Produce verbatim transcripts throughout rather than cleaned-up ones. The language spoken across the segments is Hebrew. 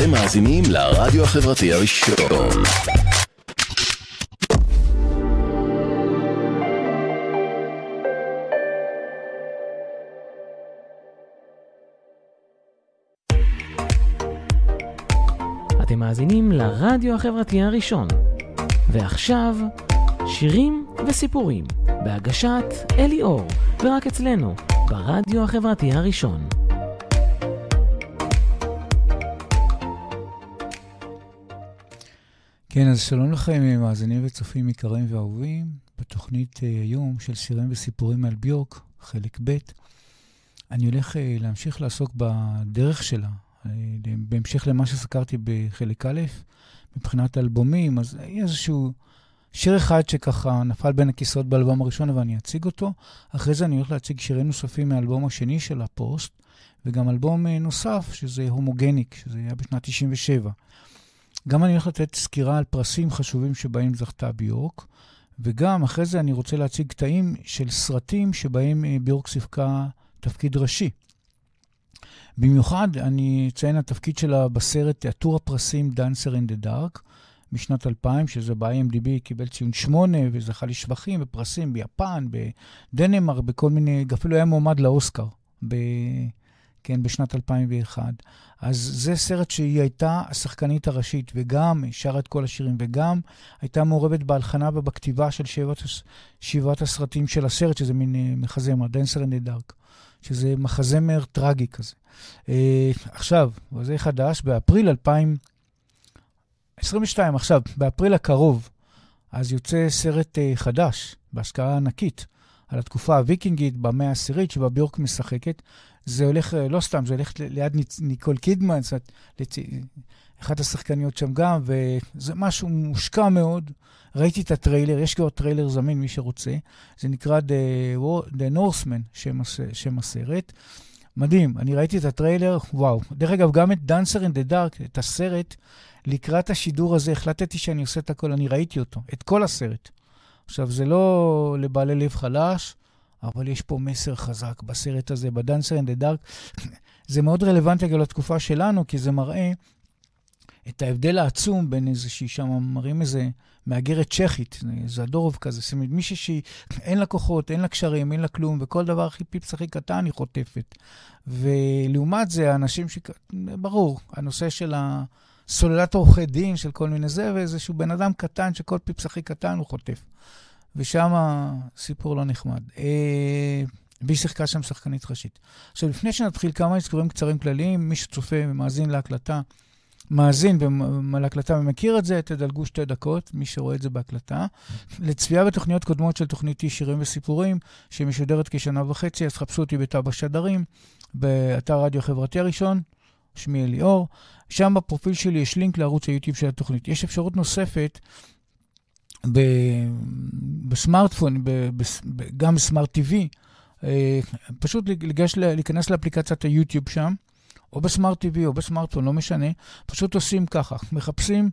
אתם מאזינים לרדיו החברתי הראשון. אתם מאזינים לרדיו החברתי הראשון. ועכשיו, שירים וסיפורים, בהגשת אלי אור, ורק אצלנו, ברדיו החברתי הראשון. כן, אז שלום לכם, מאזינים וצופים יקרים ואהובים, בתוכנית היום של שירים וסיפורים על ביורק, חלק ב'. אני הולך להמשיך לעסוק בדרך שלה, בהמשך למה שסקרתי בחלק א', מבחינת אלבומים, אז איזשהו שיר אחד שככה נפל בין הכיסאות באלבום הראשון, ואני אציג אותו. אחרי זה אני הולך להציג שירים נוספים מהאלבום השני של הפוסט, וגם אלבום נוסף, שזה הומוגניק, שזה היה בשנת תשעים ושבע. גם אני הולך לתת סקירה על פרסים חשובים שבהם זכתה ביורק, וגם אחרי זה אני רוצה להציג קטעים של סרטים שבהם ביורק שיחקה תפקיד ראשי. במיוחד אני אציין התפקיד שלה בסרט תיאטור הפרסים Dancer in the Dark, משנת אלפיים, שזה ב-איי אם די בי קיבל ציון שמונה, וזכה לשבחים ופרסים ביפן, בדנמרק, בכל מיני, אפילו היה מועמד לאוסקר, ב... כן, בשנת אלפיים ואחת. אז זה סרט שהיא הייתה השחקנית הראשית, וגם שרה את כל השירים, וגם הייתה מעורבת בהלחנה ובכתיבה של שבעת, שבעת הסרטים של הסרט, שזה מין מחזמר, Dancer in the Dark, שזה מחזמר טרגי כזה. אה, עכשיו, וזה חדש, באפריל אלפיים עשרים ושתיים, עכשיו, באפריל הקרוב, אז יוצא סרט אה, חדש, בהשקעה ענקית, על התקופה הוויקינגית במאה העשירית, שבה ביורק משחקת. זה הולך, לא סתם, זה הולך ליד ניקול קידמן, אחת השחקניות שם גם, וזה משהו מושקע מאוד. ראיתי את הטריילר, יש כבר טריילר זמין, מי שרוצה. זה נקרא The, The Northman, שם, שם הסרט. מדהים, אני ראיתי את הטריילר, וואו. דרך אגב, גם את Dancer in the Dark, את הסרט, לקראת השידור הזה, החלטתי שאני עושה את הכל, אני ראיתי אותו, את כל הסרט. עכשיו, זה לא לבעלי לב חלש, אבל יש פה מסר חזק בסרט הזה, ב-Dancer in the Dark. זה מאוד רלוונטי גם לתקופה שלנו, כי זה מראה את ההבדל העצום בין איזושהי, שם מראים איזה מאגרת צ'כית, איזה דורוב כזה, מישהי שאין לה כוחות, אין לה קשרים, אין לה כלום, וכל דבר הכי פיפס הכי קטן היא חוטפת. ולעומת זה, האנשים ש... ברור, הנושא של ה... סוללת עורכי דין של כל מיני זה, ואיזשהו בן אדם קטן שכל פיפס הכי קטן הוא חוטף. ושם הסיפור לא נחמד. אה, והיא שיחקה שם שחקנית ראשית. עכשיו, לפני שנתחיל כמה הזכורים קצרים כלליים, מי שצופה ומאזין להקלטה, מאזין להקלטה ומכיר את זה, תדלגו שתי דקות, מי שרואה את זה בהקלטה. לצפייה בתוכניות קודמות של תוכניתי שירים וסיפורים, שמשודרת כשנה וחצי, אז חפשו אותי בתאב השדרים, באתר רדיו חברתי הראשון, שמי אליאור. שם בפרופיל שלי יש לינק לערוץ היוטיוב של התוכנית. יש אפשרות נוספת ב... בסמארטפון, ב... ב... גם בסמארט טיווי, פשוט לגש, להיכנס לאפליקציית היוטיוב שם, או בסמארט טיווי או בסמארטפון, לא משנה, פשוט עושים ככה, מחפשים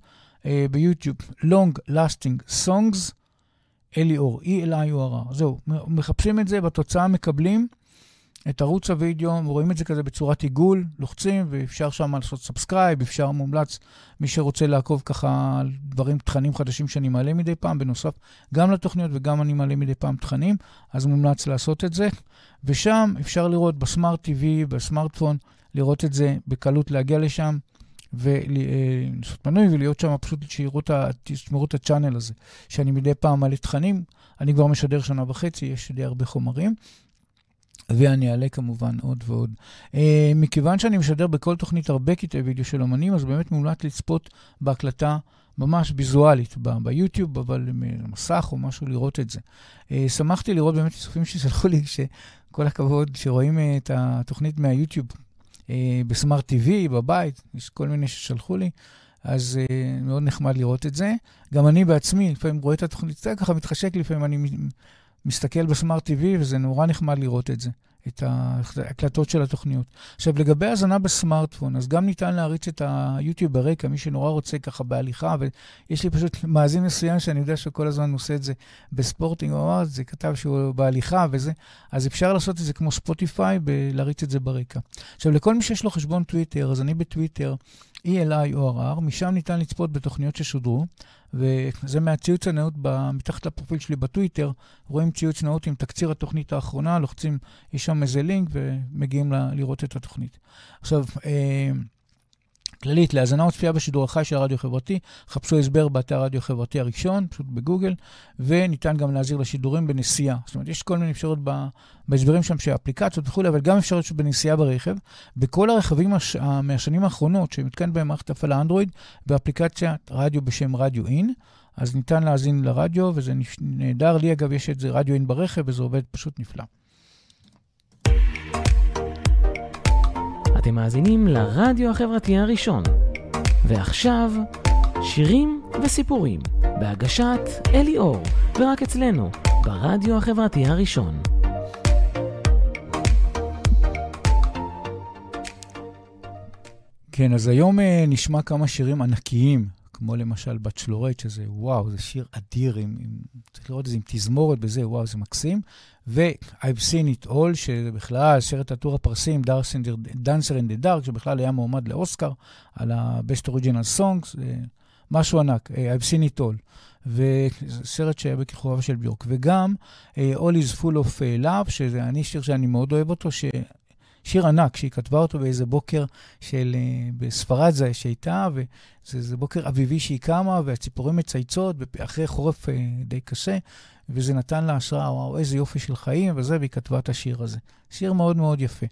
ביוטיוב Long Lasting Songs, אליאור, E-L-I-O-R-R, זהו, מחפשים את זה, בתוצאה מקבלים את ערוץ הוידאו, רואים את זה כזה בצורת עיגול, לוחצים, ואפשר שם לעשות סאבסקרייב, אפשר מומלץ, מי שרוצה לעקוב ככה על דברים, תכנים חדשים שאני מעלה מדי פעם, בנוסף גם לתוכניות וגם אני מעלה מדי פעם תכנים, אז מומלץ לעשות את זה, ושם אפשר לראות בסמארט טיווי, בסמארטפון, לראות את זה בקלות, להגיע לשם, ולעשות מנוי ולהיות שם פשוט שישמרו את הצ'אנל הזה, שאני מדי פעם מעלה תכנים, אני כבר משדר שנה וחצי, יש די הרבה חומרים, ואני אעלה כמובן עוד ועוד. אה, מכיוון שאני משדר בכל תוכנית הרבה קטעי וידאו של אומנים, אז באמת מומלץ לצפות בהקלטה ממש ויזואלית, ב- ביוטיוב, אבל מסך או משהו לראות את זה. אה, שמחתי לראות באמת צופים שסלחו לי, שכל הכבוד שרואים את התוכנית מהיוטיוב, אה, בסמארט טיווי, בבית, יש כל מיני ששלחו לי, אז אה, מאוד נחמד לראות את זה. גם אני בעצמי, לפעמים רואה את התוכנית, ככה מתחשק, לפעמים אני... מסתכל בסמארט טיווי, וזה נורא נחמד לראות את זה, את ההקלטות של התוכניות. עכשיו, לגבי הזנה בסמארטפון, אז גם ניתן להריץ את היוטיוב ברקע, מי שנורא רוצה ככה בהליכה, ויש לי פשוט מאזין מסוים שאני יודע שכל הזמן עושה את זה בספורטינג, הוא אמר, זה כתב שהוא בהליכה וזה, אז אפשר לעשות את זה כמו ספוטיפיי, להריץ את זה ברקע. עכשיו, לכל מי שיש לו חשבון טוויטר, אז אני בטוויטר, E L I O R R, משם ניתן לצפות בתוכניות ששודרו, וזה מהציוץ הנאות מתחת לפרופיל שלי בטוויטר, רואים ציוץ נאות עם תקציר התוכנית האחרונה, לוחצים, יש שם איזה לינק ומגיעים ל- לראות את התוכנית. עכשיו, אה, כללית, להזנה וצפייה בשידור החי של הרדיו חברתי, חפשו הסבר באתר הרדיו חברתי הראשון, פשוט בגוגל, וניתן גם להזיר לשידורים בנסיעה. זאת אומרת, יש כל מיני אפשרות בהסברים שם שהאפליקציות וכו', אבל גם אפשרות בנסיעה ברכב. בכל הרכבים מהשנים האחרונות, שמתקן בהם מערכת הפעלה אנדרואיד, באפליקציה רדיו בשם רדיו אין, אז ניתן להזין לרדיו, וזה נהדר לי, אגב, יש את זה רדיו אין ברכב, וזה עובד פשוט נפלא. אתם מאזינים לרדיו החברתי הראשון. ועכשיו, שירים וסיפורים, בהגשת אלי אור, ורק אצלנו, ברדיו החברתי הראשון. כן, אז היום נשמע כמה שירים ענקיים, כמו למשל בצ'לורט, שזה וואו, זה שיר אדיר, עם, עם, צריך לראות את זה, עם תזמורת בזה, וואו, זה מקסים. ו-I've seen it all, שבכלל סרט הטור הפרסים, Dancer in the Dark, שבכלל היה מועמד לאוסקר, על ה-Best Original Songs, משהו ענק, I've seen it all. וסרט שהיה בכיכובה של ביורק. וגם All is full of love, שזה אני שיר שאני מאוד אוהב אותו, ש... שיר ענק, שהיא כתבה אותו באיזה בוקר של, בספרד זה שהייתה, וזה בוקר אביבי שהיא קמה, והציפורים מצייצות, אחרי חורף די קשה, וזה נתן לה השראה, וואו, איזה יופי של חיים, וזה, והיא כתבה את השיר הזה. שיר מאוד מאוד יפה.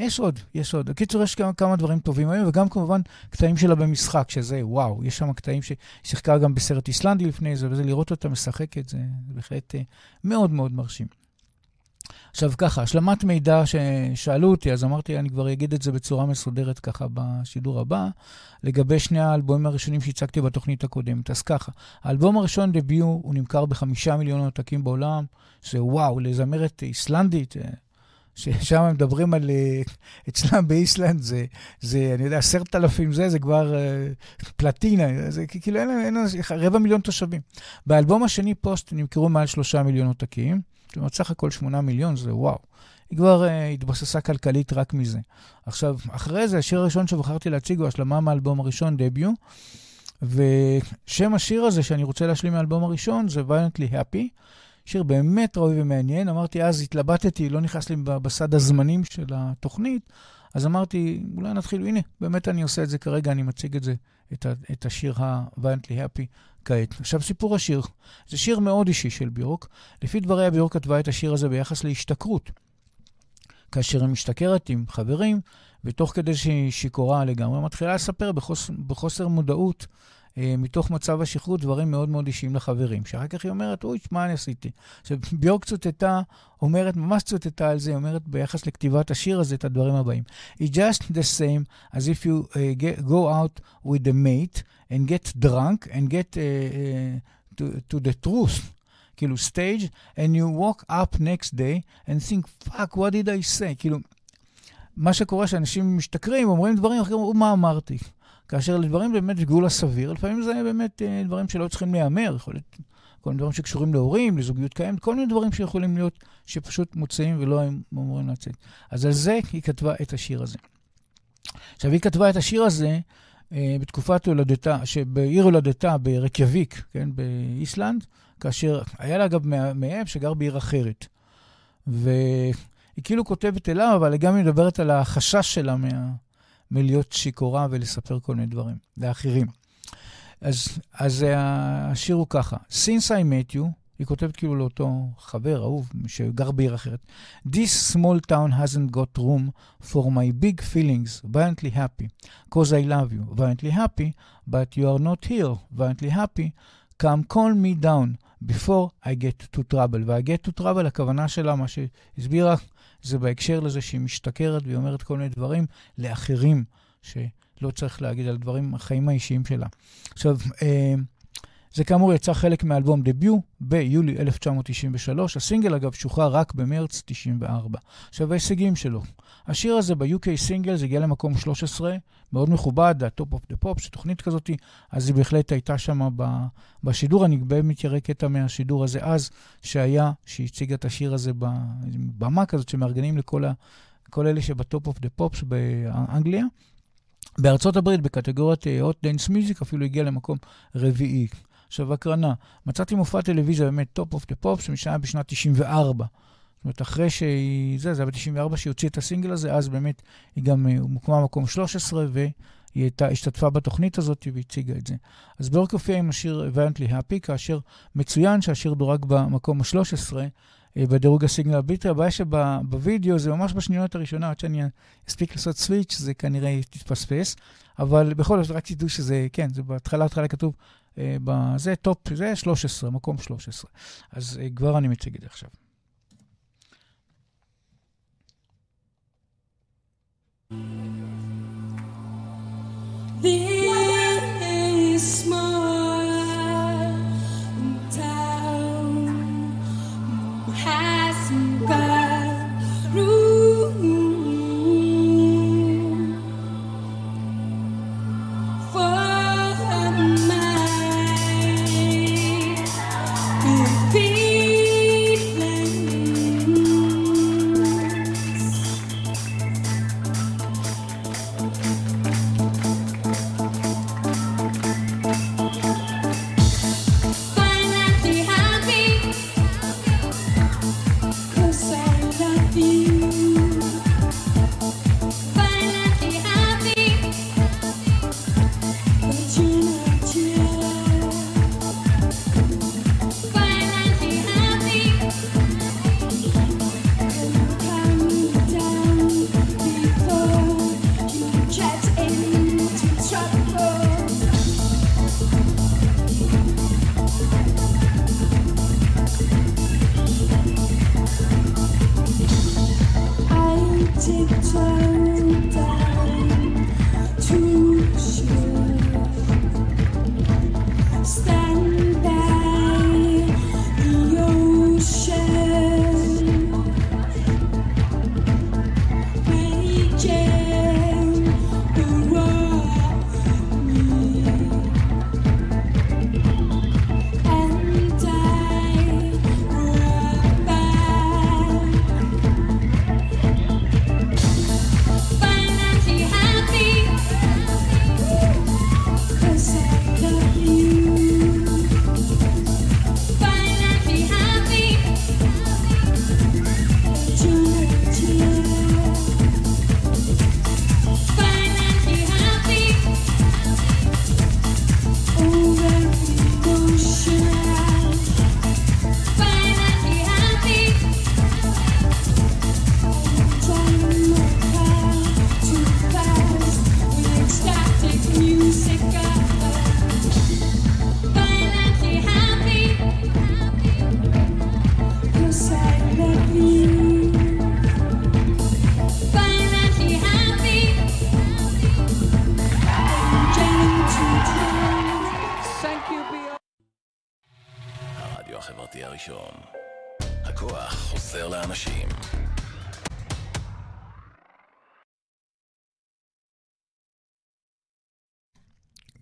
יש עוד, יש עוד. בקיצור, יש כמה, כמה דברים טובים היום, וגם כמובן קטעים שלה במשחק, שזה וואו, יש שם קטעים ששיחקה גם בסרט איסלנדי לפני זה, וזה לראות אותה משחקת, זה בהחלט מאוד מאוד מרשים. עכשיו ככה, השלמת מידע ששאלו אותי, אז אמרתי, אני כבר אגיד את זה בצורה מסודרת ככה בשידור הבא, לגבי שני האלבומים הראשונים שהצגתי בתוכנית הקודמת. אז ככה, האלבום הראשון, דביו, הוא נמכר בחמישה מיליון עותקים בעולם, שוואו, לזמרת איסלנדית, ששם הם מדברים על, אצלם באיסלנד, זה, זה, אני יודע, עשרת אלפים זה, זה כבר פלטינה, זה כאילו אין, אין, רבע מיליון תושבים. באלבום השני, פוסט, נמכרו מעל שלושה מיליון עותקים, שמצח הכל שמונה מיליון, זה וואו. היא כבר uh, התבססה כלכלית רק מזה. עכשיו, אחרי זה, השיר הראשון שבחרתי להציג הוא השלמה מהאלבום הראשון, דביו, ושם השיר הזה שאני רוצה להשלים מהאלבום הראשון, זה Violently Happy, שיר באמת ראוי ומעניין. אמרתי, אז התלבטתי, לא נכנס לי בסד הזמנים של התוכנית, אז אמרתי, אולי נתחיל, הנה, באמת אני עושה את זה כרגע, אני מציג את זה, את, ה, את השיר ה-Violently Happy, כעת. עכשיו סיפור השיר, זה שיר מאוד אישי של ביורק. לפי דבריה, ביורק כתבה את השיר הזה ביחס להשתכרות. כאשר היא משתכרת עם חברים, ותוך כדי שהיא שיכורה לגמרי, מתחילה לספר בחוס, בחוסר מודעות, מתוך מצב השחרור, דברים מאוד מאוד אישיים לחברים, שאחר כך היא אומרת, אוי, מה אני עשיתי? שביורק צוטטה, אומרת, ממש צוטטה על זה, אומרת ביחס לכתיבת השיר הזה, את הדברים הבאים. It's just the same as if you uh, get, go out with a mate and get drunk and get uh, uh, to, to the truth, כאילו stage, and you walk up next day and think, fuck, what did I say? כאילו, מה שקורה שאנשים משתכרים, אומרים דברים, אומרים, מה אמרתי? כאשר לדברים באמת גבול הסביר, לפעמים זה באמת דברים שלא צריכים להיאמר, יכול להיות כל מיני דברים שקשורים להורים, לזוגיות קיימת, כל מיני דברים שיכולים להיות שפשוט מוצאים ולא הם אמורים לצאת. אז על זה היא כתבה את השיר הזה. עכשיו היא כתבה את השיר הזה בתקופת הולדתה, שבעיר הולדתה ברקיאביק, כן, באיסלנד, כאשר היה לה אגב מאב שגר בעיר אחרת. והיא כאילו כותבת אליו, אבל היא גם מדברת על החשש שלה מה... מלהיות שיקורה ולספר כל מיני דברים לאחרים. אז, אז השיר הוא ככה. Since I met you, היא כותבת כאילו לאותו חבר, אהוב, שגר בעיר אחרת. This small town hasn't got room for my big feelings, violently happy, cause I love you, violently happy, but you are not here, violently happy, come call me down before I get to trouble. וה-get to trouble, הכוונה שלה, מה שהסבירה, זה בהקשר לזה שהיא משתכרת והיא אומרת כל מיני דברים לאחרים שלא צריך להגיד על דברים החיים האישיים שלה. עכשיו, זה כאמור יצא חלק מאלבום דביו ביולי אלף תשע מאות תשעים ושלוש. הסינגל אגב שוחרר רק במרץ תשעים וארבע. עכשיו, ההישגים שלו. השיר הזה ב-יו קיי סינגל זה הגיע למקום שלוש עשרה, מאוד מכובד, הטופ אוף דה פופ, שתוכנית כזאת, אז היא בהחלט הייתה שם בשידור, אני באמת יראה קטע מהשידור הזה אז, שהיה, שהציגה את השיר הזה במה כזאת, שמארגנים לכל ה, כל אלה שבטופ אוף דה פופ באנגליה, בארצות הברית, בקטגוריית Hot Dance Music, אפילו הגיע למקום רביעי. עכשיו, הקרנה, מצאתי מופע טלוויזיה, באמת, Top of the Pops, שמשנה בשנת תשעים וארבע. זאת אומרת, אחרי שהיא, זה, זה היה ב-תשעים וארבע שהיא הוציאה את הסינגל הזה, אז באמת היא גם מוקמה מקום שלוש עשרה, והיא הייתה, השתתפה בתוכנית הזאת והציגה את זה. אז ביורק הופיעה עם השיר Violently Happy, כאשר מצוין שהשיר דורג במקום ה-שלוש עשרה, בדירוג הסינגל הביטרי. הבעיה שבווידאו זה ממש בשניות הראשונה, עד שאני אספיק לעשות סוויץ', זה כנראה תתפספס, אבל בכל זאת רק תדעו שזה, כן, זה בהתחלה, התחלה כתוב, זה טופ, זה שלוש עשרה, מקום שלוש עשרה. אז כבר אני מציג את זה עכשיו. This small town hasn't got room for a man who feels.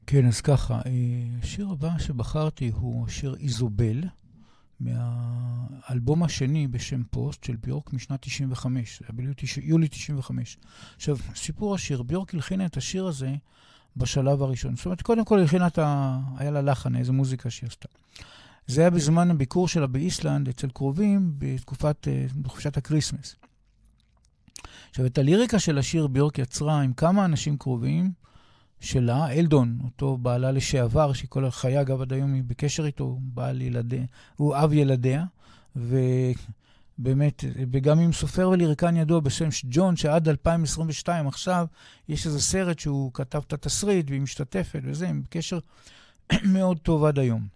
כן, אז ככה, השיר הבא שבחרתי הוא שיר איזובל, מהאלבום השני בשם פוסט של ביורק משנת תשעים וחמש, יולי תשעים וחמש. עכשיו, סיפור השיר, ביורק הלחינה את השיר הזה בשלב הראשון. זאת אומרת, קודם כל הלחינה את ה... היה לה לחן, איזו מוזיקה שהיא עשתה. זה היה בזמן הביקור שלה באיסלנד אצל קרובים בתקופת, בחופשת הקריסמס. עכשיו, את הליריקה של השיר ביורק יצרה עם כמה אנשים קרובים, שלה, אלדון, אותו בעלה לשעבר, שכל החיה, אגב, עד היום היא בקשר איתו, הוא בעל ילדיה, הוא אב ילדיה, ובאמת, וגם עם סופר וליריקן ידוע בשם ג'ון, שעד אלפיים עשרים ושתיים עכשיו, יש איזה סרט שהוא כתב את התסריט, והיא משתתפת, וזה, עם בקשר מאוד טוב עד היום.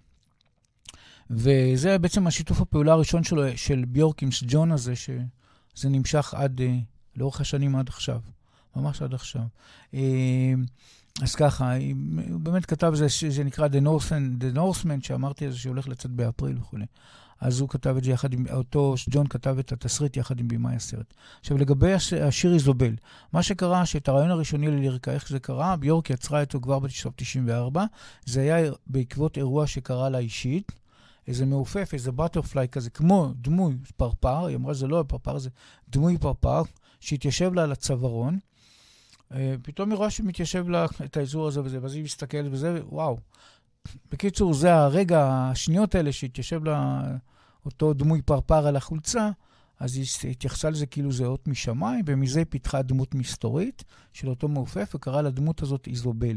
וזה בעצם השיתוף הפעולה הראשון שלו, של ביורק עם ג'ון הזה, שזה נמשך עד, לאורך השנים עד עכשיו, ממש עד עכשיו. אז ככה, הוא באמת כתב, זה, זה נקרא The Northman, The Northman, שאמרתי איזה שהולך לצאת באפריל וכו'. אז הוא כתב את זה יחד עם, אותו ג'ון כתב את התסריט יחד עם בימאי הסרט. עכשיו, לגבי השיר איזובל, מה שקרה, שאת הרעיון הראשוני לליריקה, איך זה קרה, ביורק יצרה אותו כבר ב-תשעים וארבע, זה היה בעקבות אירוע שקרה לה אישית, איזה מעופף, איזה בטרפליי כזה, כמו דמוי פרפר, היא אמרה, זה לא הפרפר, זה דמוי פרפר, שהתיישב לה על הצווארון, פתאום מראה שמתיישב לה את האזור הזה וזה, ואז היא מסתכלת וזה, וואו. בקיצור, זה הרגע, השניות האלה שהתיישב לה אותו דמוי פרפר על החולצה, אז היא התייחסה לזה כאילו זה אות משמיים, ומזה פיתחה דמות מסתורית של אותו מעופף, וקראה לדמות הזאת איזובל.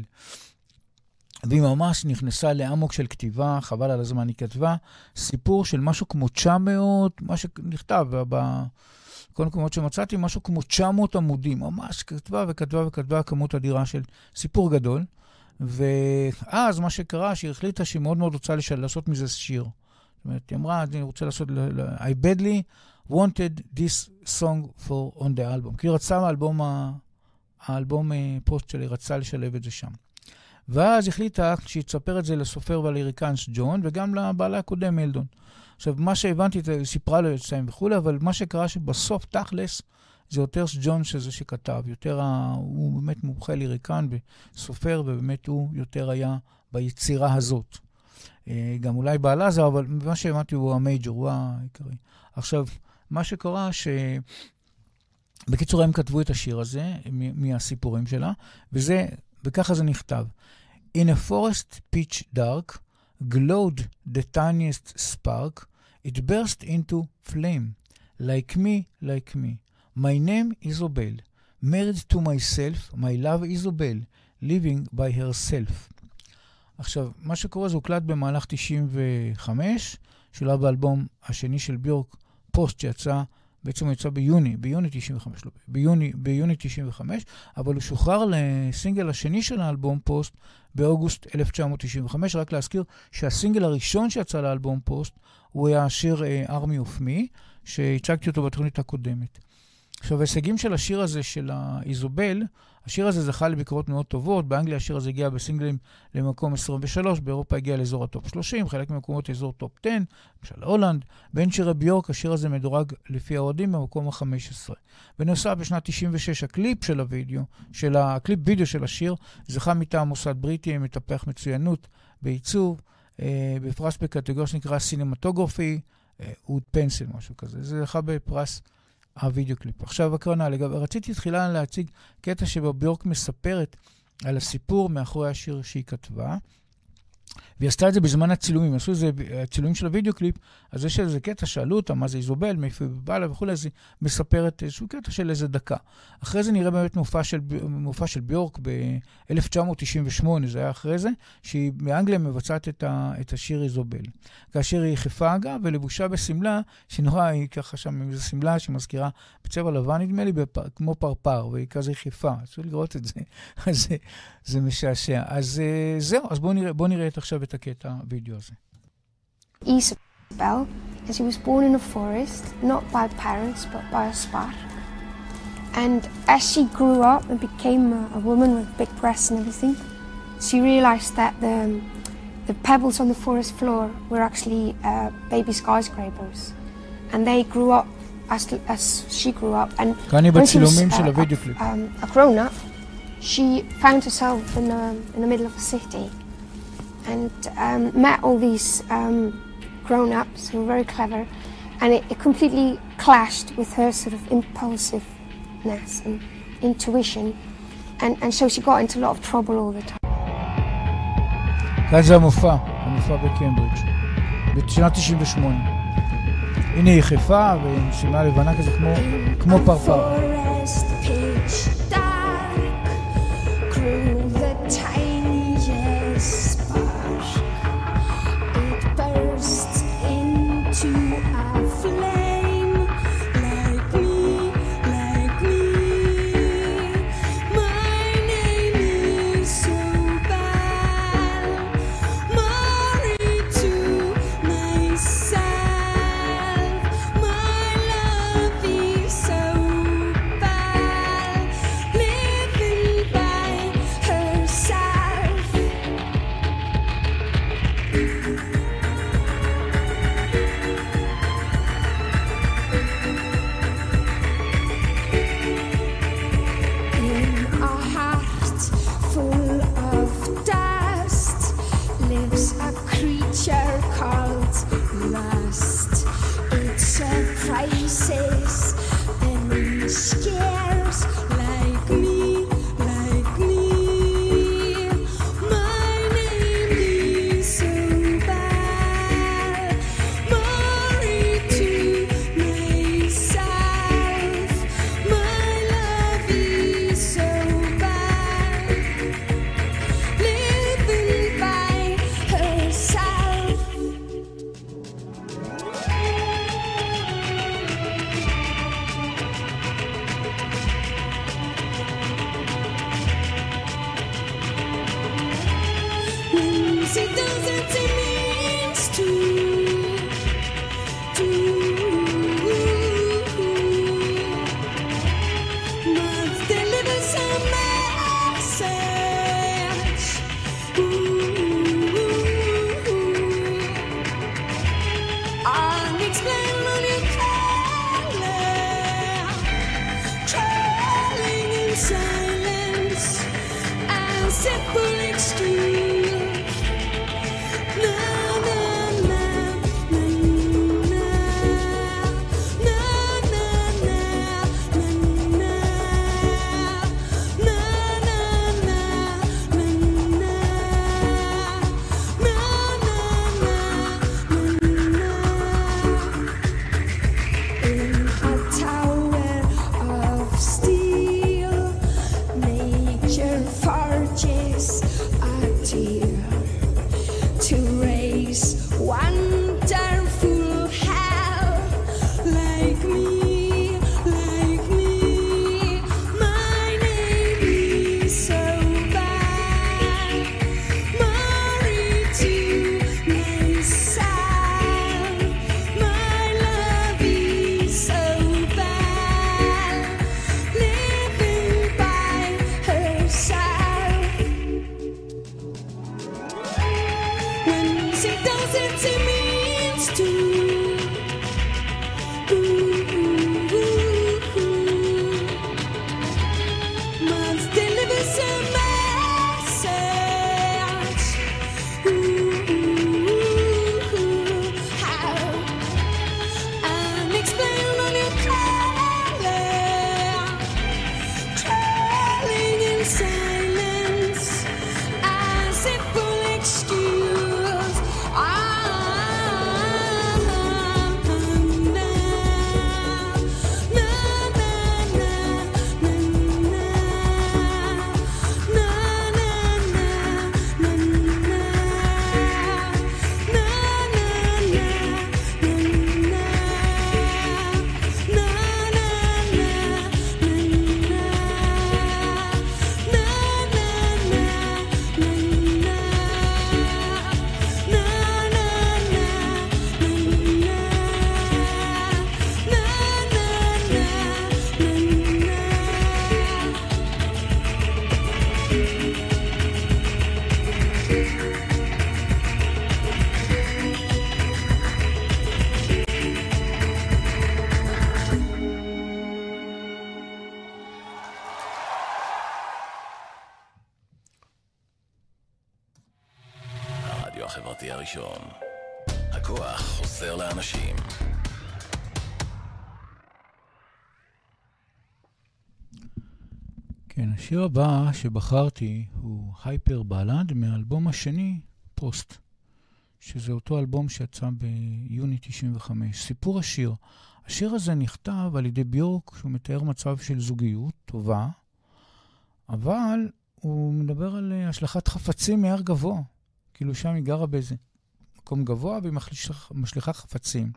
והיא ממש נכנסה לעמוק של כתיבה, חבל על הזמן היא כתבה, סיפור של משהו כמו תשע מאות, מה שנכתב, בכל מקומות שמצאתי, משהו כמו תשע מאות עמודים, ממש כתבה וכתבה וכתבה, כמות אדירה של סיפור גדול, ואז מה שקרה, שהיא החליטה שהיא מאוד מאוד רוצה לעשות מזה שיר. זאת אומרת, היא אמרה, אני רוצה לעשות, I badly wanted this song for on the album, כי היא רצה מהאלבום, האלבום פוסט שלי, רצה לשלב את זה שם. ואז החליטה שיצפר את זה לסופר ולריקן ג'ון, וגם לבעלה הקודם אלדון. עכשיו, מה שהבנתי, סיפרה לו יוצאים וכולי, אבל מה שקרה שבסוף תכלס, זה יותר ג'ון שזה שכתב, יותר ה... הוא באמת מומחה לריקן וסופר, ובאמת הוא יותר היה ביצירה הזאת. גם אולי בעלה זה, אבל מה שהבנתי הוא המייג'ור, הוא העיקרי. עכשיו, מה שקרה ש... בקיצור, הם כתבו את השיר הזה, מהסיפורים שלה, וזה... וככה זה נכתב. In a forest pitch dark, glowed the tiniest spark, it burst into flame. Like me, like me. My name Isobel. Married to myself, my love Isobel. Living by herself. עכשיו, מה שקורה זה הוקלט במהלך תשעים וחמש, שולה באלבום השני של ביורק, פוסט שיצא, בעצם הוא יצא ביוני, ביוני תשעים וחמש, לא, ביוני, ביוני תשעים וחמש, אבל הוא שוחרר לסינגל השני של האלבום פוסט באוגוסט אלף תשע מאות תשעים וחמש, רק להזכיר שהסינגל הראשון שיצא לאלבום פוסט, הוא היה השיר Army of Me, שהצגתי אותו בתוכנית הקודמת. עכשיו, ההישגים של השיר הזה, של האיזובל, השיר הזה זכה לביקורות מאוד טובות, באנגליה השיר הזה הגיע בסינגלים למקום עשרים ושלוש, באירופה הגיע לאזור הטופ שלושים, חלק ממקומות אזור טופ עשר, למשל הולנד, בין שירי ביורק, השיר הזה מדורג לפי האוהדים במקום ה-חמש עשרה. בנוסף, בשנת תשעים ושש, הקליפ של הוידאו, של הקליפ וידאו של השיר, זכה מטעם מוסד בריטי, מטפח מצוינות בעיצוב, אה, בפרס בקטגוריה שנקרא סינמטוגרפי, אה, עוד פנסל, משהו כזה. זה זכה בפרס הוידאו קליפ. עכשיו הקרנה, לגבי, רציתי תחילה להציג קטע שבו ביורק מספרת על הסיפור מאחורי השיר שהיא כתבה, והיא עשתה את זה בזמן הצילומים, עשו את זה, הצילומים של הוידאו קליפ, אז יש איזה קטע, שאלו אותה מה זה איזובל, מאיפה בא לה וכולי, אז היא מספרת איזשהו קטע של איזה דקה. אחרי זה נראה באמת מופע של, מופע של ביורק ב-אלף תשע מאות תשעים ושמונה, זה היה אחרי זה, שהיא מאנגליה מבצעת את, ה, את השיר איזובל. כאשר היא חיפה אגב, ולבושה בסמלה, שנורא היא ככה שם, איזו סמלה שמזכירה בצבע לבן, נדמה לי, בפר, כמו פרפר, והיא כזה חיפה, צריך לראות את זה. אז זה משעשע. אז זהו, אז בואו נראה, בואו נראה עכשיו את הקטע הוידאו הזה. Isobel, as he was born in a forest, not by parents but by a spark. And as she grew up and became a, a woman with big breasts and everything, she realized that the the pebbles on the forest floor were actually uh, baby skyscrapers, and they grew up as as she grew up. And כאן בצילומים של הוידאו קליפ. A grown up, she found herself in a, in the middle of a city. and um, met all these um, grown-ups who were very clever, and it, it completely clashed with her sort of impulsiveness and intuition, and, and so she got into a lot of trouble all the time. כאן זה המופע, המופע בקיימברידג' בשנת תשעים ושמונה. הנה היא חיפה ושמלה לבנה כזה כמו, כמו פרפר. השיר הבא שבחרתי הוא Hyperballad מהאלבום השני, Post, שזה אותו אלבום שיצא ביוני תשעים וחמש. סיפור השיר. השיר הזה נכתב על ידי ביורק, שהוא מתאר מצב של זוגיות טובה, אבל הוא מדבר על השלכת חפצים מהר גבוה. כאילו שם היא גרה באיזה מקום גבוה, והיא משליחה חפצים.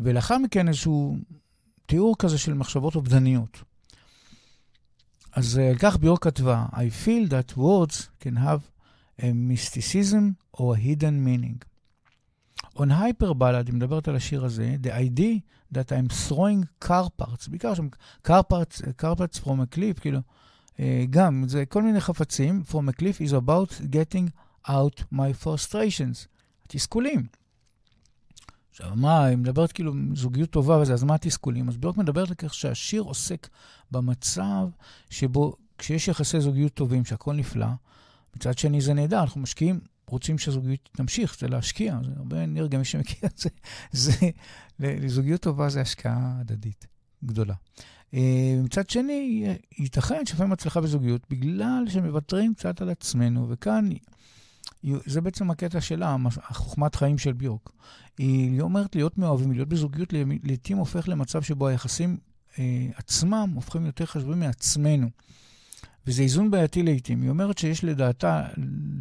ולאחר מכן איזשהו תיאור כזה של מחשבות אובדניות. אז כך ביורק כתבה, I feel that words can have a mysticism or a hidden meaning. On Hyperballad, היא מדברת על השיר הזה, the idea that I'm throwing car parts, בעיקר שם car parts, car parts from a cliff, כאילו, גם, זה כל מיני חפצים, from a cliff is about getting out my frustrations. התסכולים. עכשיו, מה, היא מדברת כאילו זוגיות טובה וזה, אז מה התסכולים? אז ביורק מדברת לכך שהשיר עוסק במצב שבו כשיש יחסי זוגיות טובים, שהכל נפלא, מצד שני זה נהדר, אנחנו משקיעים, רוצים שהזוגיות תמשיך, זה להשקיע, זה הרבה אנרגיה, מי שמכיר את זה, זה, לזוגיות טובה זה השקעה הדדית גדולה. מצד שני, ייתכן שפעמים הצלחה בזוגיות, בגלל שמוותרים קצת על עצמנו, וכאן... זה בעצם הקטע שלה, החוכמת חיים של ביורק. היא אומרת להיות מאוהבים, להיות בזוגיות, לעתים הופך למצב שבו היחסים אה, עצמם הופכים יותר חשובים מעצמנו. וזה איזון בעייתי לעתים. היא אומרת שיש לדעתה,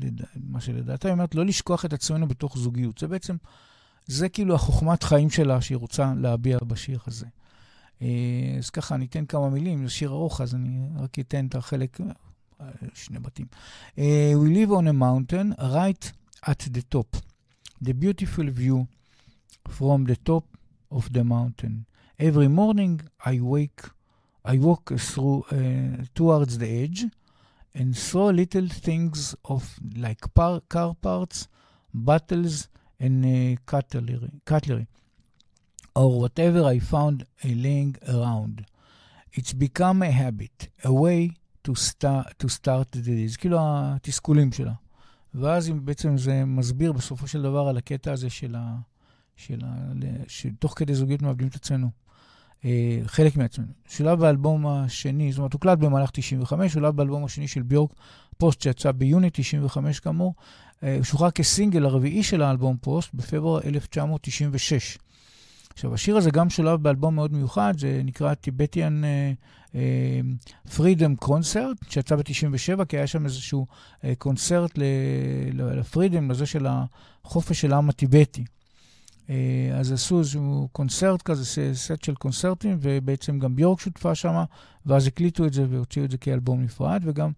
לדע, מה שלדעתה, היא אומרת לא לשכוח את עצמנו בתוך זוגיות. זה בעצם, זה כאילו החוכמת חיים שלה שהיא רוצה להביע בשיר הזה. אה, אז ככה, אני אתן כמה מילים, זה שיר ארוך, אז אני רק אתן את החלק... שני בתים. Uh, We live on a mountain, right at the top. The beautiful view from the top of the mountain. Every morning I wake, I walk through, uh, towards the edge and saw little things of like par- car parts, bottles, and uh, cutlery, cutlery, or whatever I found uh, laying around. It's become a habit, a way to start, to start the days. כאילו התסכולים שלה. ואז בעצם זה מסביר בסופו של דבר על הקטע הזה של ה... של ה... שתוך כדי זוגיות מאבדים את עצמנו. חלק מעצמנו. שולב באלבום השני, זאת אומרת, הוקלט במהלך תשעים וחמש, שולב באלבום השני של ביורק, פוסט שיצא ביוני תשעים וחמש כאמור, שוחרר כסינגל הרביעי של האלבום פוסט בפברואר אלף תשע מאות תשעים ושש. עכשיו, השיר הזה גם שולב באלבום מאוד מיוחד, זה נקרא Tibetan Freedom Concert, שיצא ב-תשעים ושבע, כי היה שם איזשהו קונצרט לפרידם, לזה של החופש של העם הטיבטי. אז עשו איזשהו קונצרט כזה, סט של קונצרטים, ובעצם גם ביורק שותפה שם, ואז הקליטו את זה והוציאו את זה כאלבום נפרד, וגם,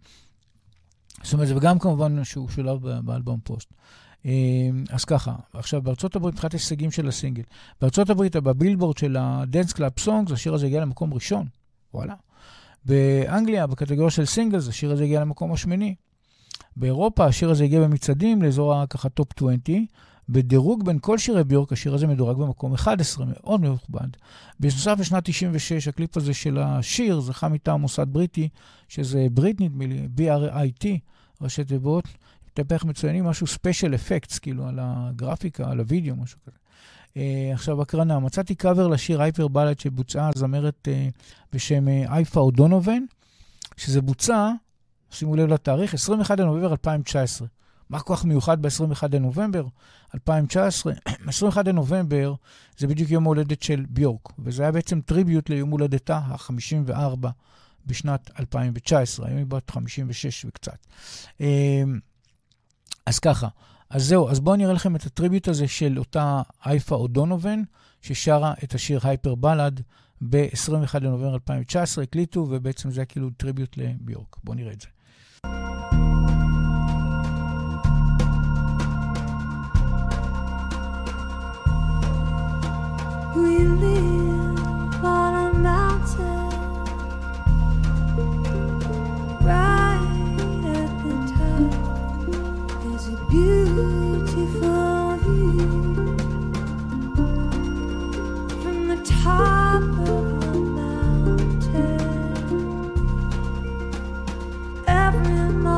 זאת אומרת, וגם כמובן שהוא שולב באלבום פוסט. אז ככה, עכשיו בארצות הברית, מבחינת הישגים של הסינגל, בארצות הברית, בבילבורד של ה-Dance Club Songs, השיר הזה הגיע למקום ראשון, וואלה. באנגליה, בקטגוריה של סינגלס, השיר הזה הגיע למקום השמיני. באירופה, השיר הזה הגיע במצעדים, לאזור ככה טופ עשרים, בדירוג בין כל שירי ביורק, השיר הזה מדורג במקום אחד עשר, מאוד מכובד. בנוסף, בשנת תשעים ושש, הקליפ הזה של השיר, זכה מטעם מוסד בריטי, שזה ברית נדמה לי, בי אר איי טי, ראשי תיבות, תפך מצוינים, משהו ספיישל אפקטס, כאילו, על הגרפיקה, על הווידאו, משהו כזה. אה, עכשיו, הקרנה, מצאתי קאבר לשיר הייפרבלד שבוצעה זמרת אה, בשם אייפה אודונובן, שזה בוצע, שימו לב לתאריך, עשרים ואחד לנובמבר אלפיים תשע עשרה. מה כוח מיוחד ב-עשרים ואחד לנובמבר אלפיים תשע עשרה? עשרים ואחד לנובמבר זה בדיוק יום הולדת של ביורק, וזה היה בעצם טריביוט ליום הולדתה ה-חמישים וארבע בשנת אלפיים תשע עשרה, היום היא בת חמישים ושש וקצת. אה... אז ככה, אז זהו, אז בואו נראה לכם את הטריביוט הזה של אותה אייפה אודונובן, ששרה את השיר הייפרבלד ב-עשרים ואחד לנובמבר אלפיים תשע עשרה, הקליטו, ובעצם זה היה כאילו טריביוט לביורק. בואו נראה את זה. We live on a mountain, right at the top. There's a beautiful view from the top of the mountain. Every morning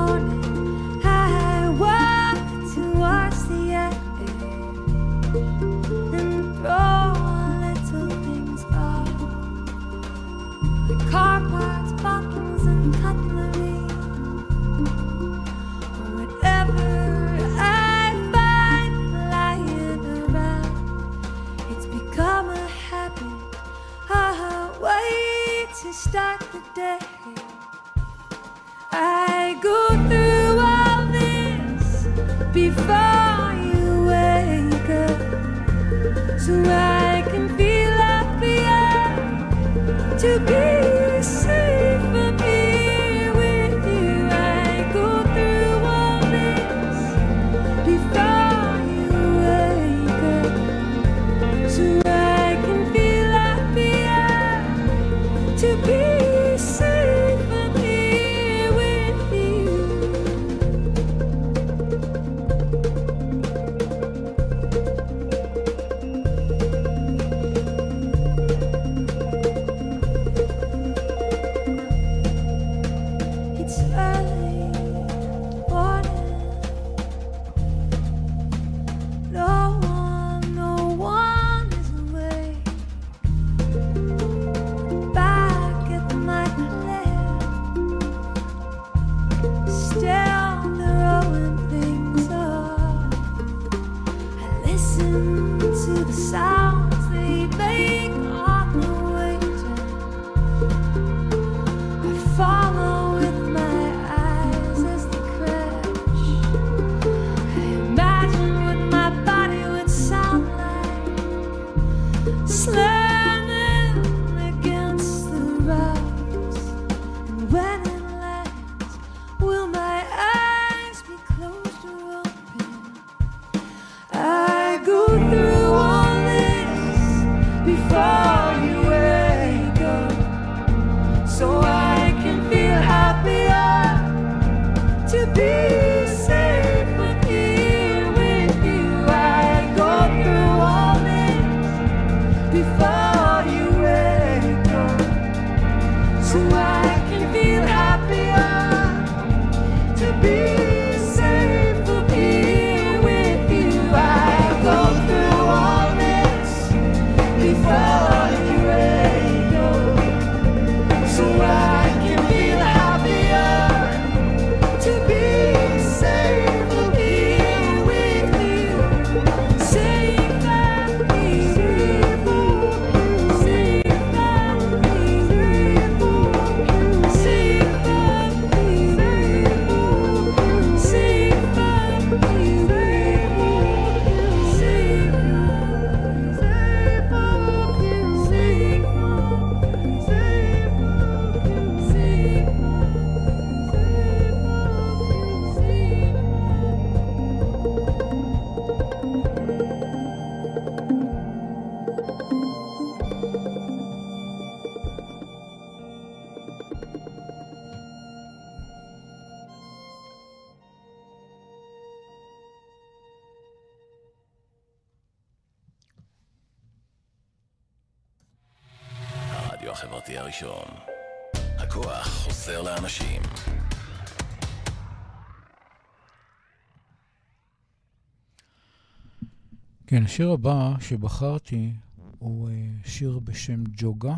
כן, השיר הבא שבחרתי הוא שיר בשם ג'וגה,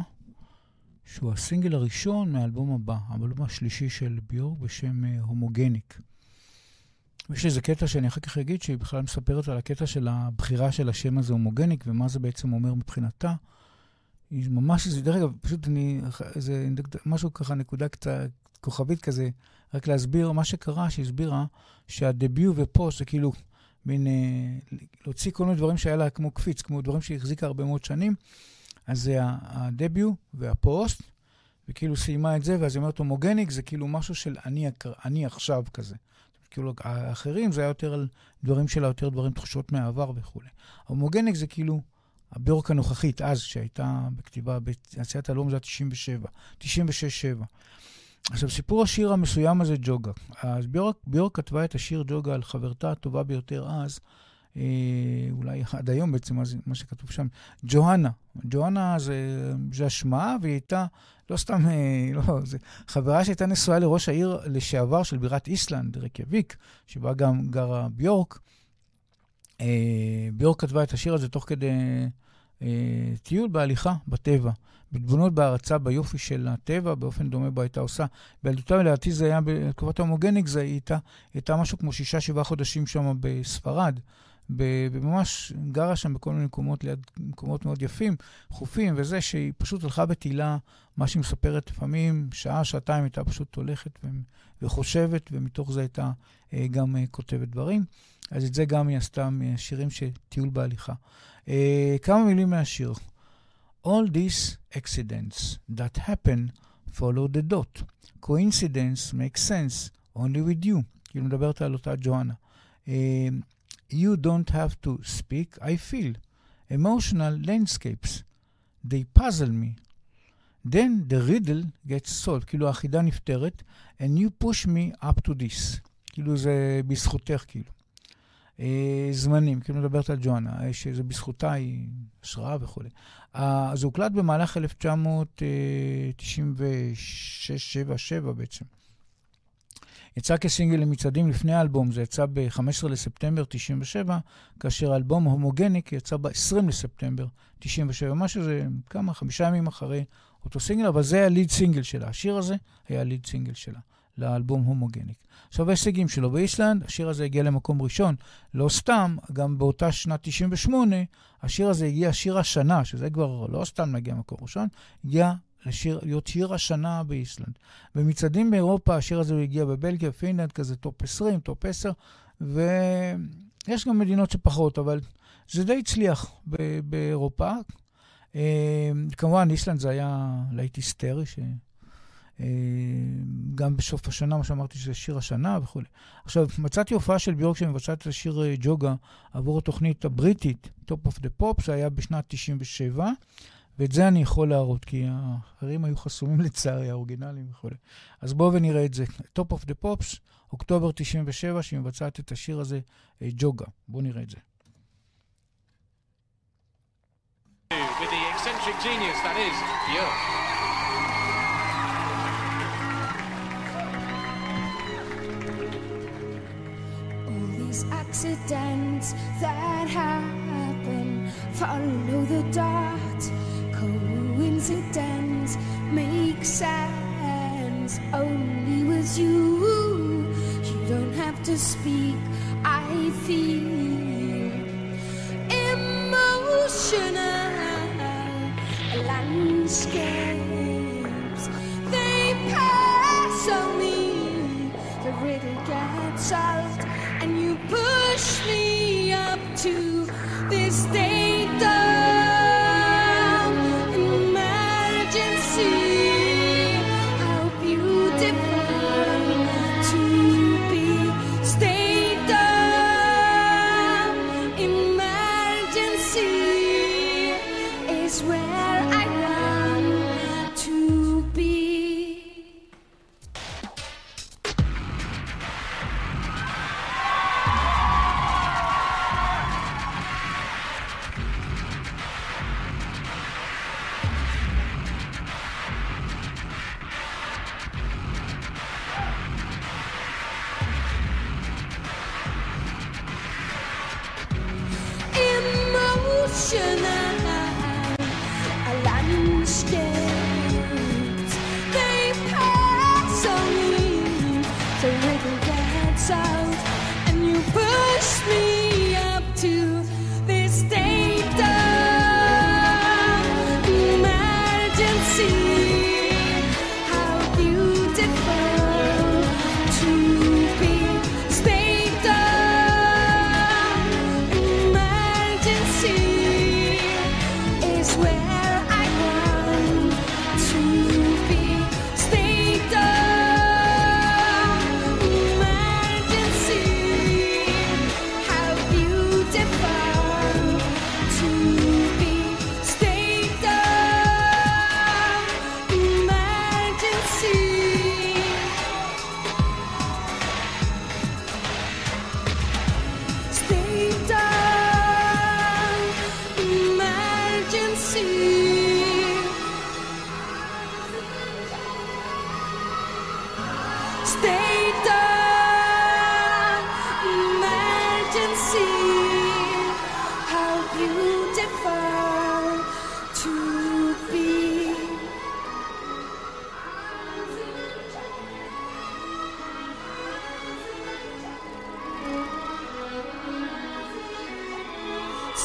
שהוא הסינגל הראשון מהאלבום הבא, האלבום השלישי של ביורק בשם הומוגניק. יש איזה קטע שאני אחר כך אגיד שהיא בכלל מספרת על הקטע של הבחירה של השם הזה הומוגניק ומה זה בעצם אומר מבחינתה. היא ממש, זה דרך אגב, פשוט אני, זה משהו ככה נקודה קצת כוכבית כזה, רק להסביר מה שקרה, שהסבירה שהדביוט ופוסט זה כאילו בין uh, להוציא כל מיני דברים שהיה לה כמו קפיץ, כמו דברים שהחזיקה הרבה מאוד שנים, אז זה הדביוט והפוסט, וכאילו סיימה את זה, ואז היא אומרת הומוגניק, זה כאילו משהו של אני, אני עכשיו כזה. כאילו האחרים זה היה יותר על דברים שלה, יותר דברים תחושות מהעבר וכו'. הומוגניק זה כאילו הביורק הנוכחית, אז שהייתה בכתיבה, בהציאת הלום זה ה-תשעים ושבע, תשעים ושש שבע. עכשיו, סיפור השיר המסוים הזה, ג'וגה. אז ביורק, ביורק כתבה את השיר ג'וגה על חברתה הטובה ביותר אז, אה, אולי עד היום בעצם, מה שכתוב שם, ג'והנה. ג'והנה זה, זה השמעה, והיא הייתה, לא סתם, אה, לא, זה, חברה שהייתה נשואה לראש העיר לשעבר של בירת איסלנד, רקיאביק, שבה גם גרה ביורק. אה, ביורק כתבה את השיר הזה תוך כדי אה, טיול בהליכה בטבע. בתבונות בהרצה ביופי של הטבע, באופן דומה בה הייתה עושה. בילדותה ולעתי זה היה, בתקופת ההומוגניק זה הייתה, הייתה משהו כמו שישה, שבעה חודשים שם בספרד, וממש גרה שם בכל מיני מקומות, ליד מקומות מאוד יפים, חופים, וזה שהיא פשוט הלכה בתהילה, מה שהיא מספרת לפעמים, שעה, שעתיים הייתה פשוט הולכת וחושבת, ומתוך זה הייתה גם כותבת דברים. אז את זה גם היא עשתה מהשירים שטיול בהליכה. כמה מילים מהשיר. All these accidents that happen follow the dot. Coincidence makes sense only with you. כאילו מדברת על אותה ג'ואנה. You don't have to speak, I feel. Emotional landscapes, they puzzle me. Then the riddle gets solved. כאילו החידה נפתרת, and you push me up to this. כאילו זה בזכותך, כאילו. זמנים, כאילו מדברת על ג'ואנה, שזה בזכותה היא השראה וכו'. זה הוקלט במהלך אלף תשע מאות תשעים ושש שבע בעצם. יצא כסינגל למצעדים לפני האלבום, זה יצא ב-חמישה עשר לספטמבר תשעים ושבע, כאשר האלבום הומוגניק יצא ב-עשרים לספטמבר תשעים ושבע, מה שזה כמה, חמישה ימים אחרי אותו סינגל, אבל זה היה ליד סינגל שלה, השיר הזה היה ליד סינגל שלה. לאלבום הומוגניק. עכשיו, הישגים שלו באיסלנד, השיר הזה הגיע למקום ראשון. לא סתם, גם באותה שנת תשעים ושמונה, השיר הזה הגיע שיר השנה, שזה כבר לא סתם מגיע למקום ראשון, הגיע להיות שיר השנה באיסלנד. במצעדים באירופה, השיר הזה הגיע בבלגיה, פינלנד, כזה טופ עשרים, טופ עשר, ויש גם מדינות שפחות, אבל זה די הצליח ב- באירופה. כמובן, איסלנד זה היה להיט היסטרי, ש... גם בסוף השנה, מה שאמרתי שזה שיר השנה וכו'. עכשיו, מצאתי הופעה של ביורק שמבצעת את השיר ג'וגה עבור התוכנית הבריטית, Top of the Pops, זה היה בשנת תשעים ושבע, ואת זה אני יכול להראות, כי האחרים היו חסומים לצערי, האורגינליים וכו'. אז בואו ונראה את זה. Top of the Pops, אוקטובר תשעים ושבע, שהיא מבצעת את השיר הזה, ג'וגה. בואו נראה את זה. With the eccentric genius that is Björk. Accidents that happen follow the dot. Coincidence makes sense only with you. You don't have to speak. I feel emotional landscapes. They pass on me. The riddle gets solved. And you push me up to this daytime emergency. How beautiful to be.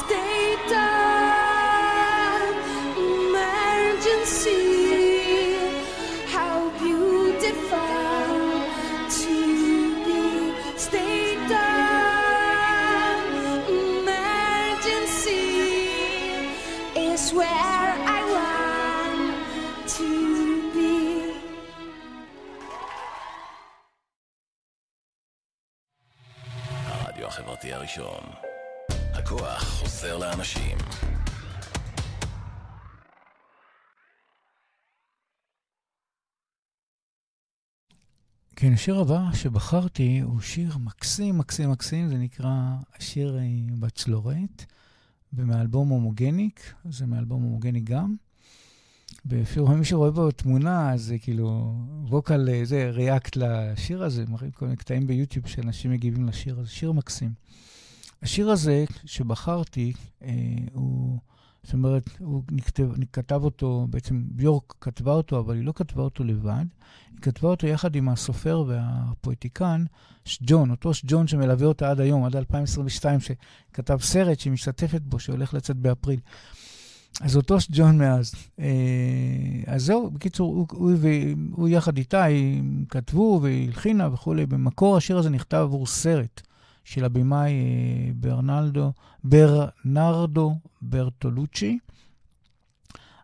Daytime emergency is where I want to be. כן, השיר הבא שבחרתי הוא שיר מקסים, מקסים, מקסים, זה נקרא השיר בצ'לורט, ומאלבום הומוגניק, זה מאלבום הומוגניק גם. בפיר, מי שרואה בו תמונה, אז זה כאילו ווקל, זה ריאקט לשיר הזה, מראים כל מיני קטעים ביוטיוב שאנשים מגיבים לשיר הזה, שיר מקסים. השיר הזה שבחרתי, אה, הוא, זאת אומרת, הוא נכתב, נכתב אותו, בעצם ביורק כתבה אותו, אבל היא לא כתבה אותו לבד, היא כתבה אותו יחד עם הסופר והפואטיקן, שג'ון, אותו שג'ון שמלווה אותה עד היום, עד אלפיים עשרים ושתיים, שכתב סרט שהיא משתתפת בו, שהולך לצאת באפריל. אז אותו שג'ון מאז. אז זהו, בקיצור, הוא, הוא, הוא יחד איתה, הם כתבו והלחינה וכו'. במקור השיר הזה נכתב עבור סרט של הבמאי ברנלדו, ברנרדו ברטולוצ'י.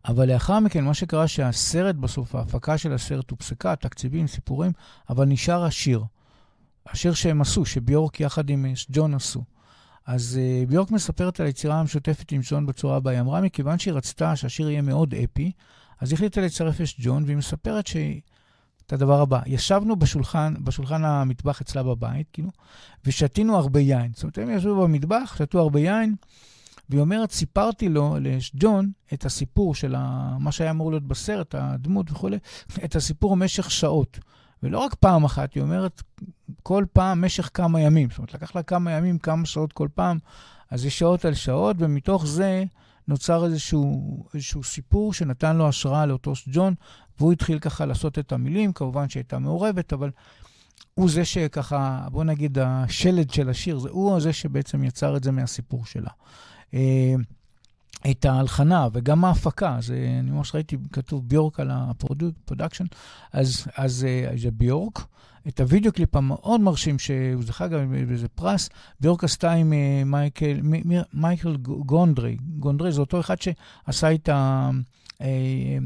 אבל לאחר מכן, מה שקרה שהסרט בסוף, ההפקה של הסרט הופסקה, תקציבים, סיפורים, אבל נשאר השיר. השיר שהם עשו, שביורק יחד עם שג'ון עשו. אז uh, ביורק מספרת על היצירה המשותפת עם שון בצורה הבאה. היא אמרה, מכיוון שהיא רצתה שהשיר יהיה מאוד אפי, אז החליטה לצרף את שג'ון, והיא מספרת שהיא את הדבר הבא. ישבנו בשולחן, בשולחן המטבח אצלה בבית, כאילו, ושתינו הרבה יין. זאת אומרת, הם ישבו במטבח, שתו הרבה יין, והיא אומרת, סיפרתי לו, לשג'ון, את הסיפור של ה... מה שהיה אמור להיות בסרט, הדמות וכו', את הסיפור משך שעות. ולא רק פעם אחת, היא אומרת, כל פעם משך כמה ימים. זאת אומרת, לקח לה כמה ימים, כמה שעות כל פעם, אז יש שעות על שעות, ומתוך זה נוצר איזשהו, איזשהו סיפור שנתן לו השראה לאותו ג'ון, והוא התחיל ככה לעשות את המילים, כמובן שהייתה מעורבת, אבל הוא זה שככה, בוא נגיד, השלד של השיר, זה הוא זה שבעצם יצר את זה מהסיפור שלה. את ההלחנה וגם ההפקה, זה, אני ממש ראיתי, כתוב ביורק על הפרודקשן, אז, אז זה ביורק, את הוידאו קליפ המאוד מרשים, שהוא זכה גם באיזה פרס, ביורק עשתה עם מייקל, מייקל גונדרי, גונדרי זה אותו אחד שעשה את ה...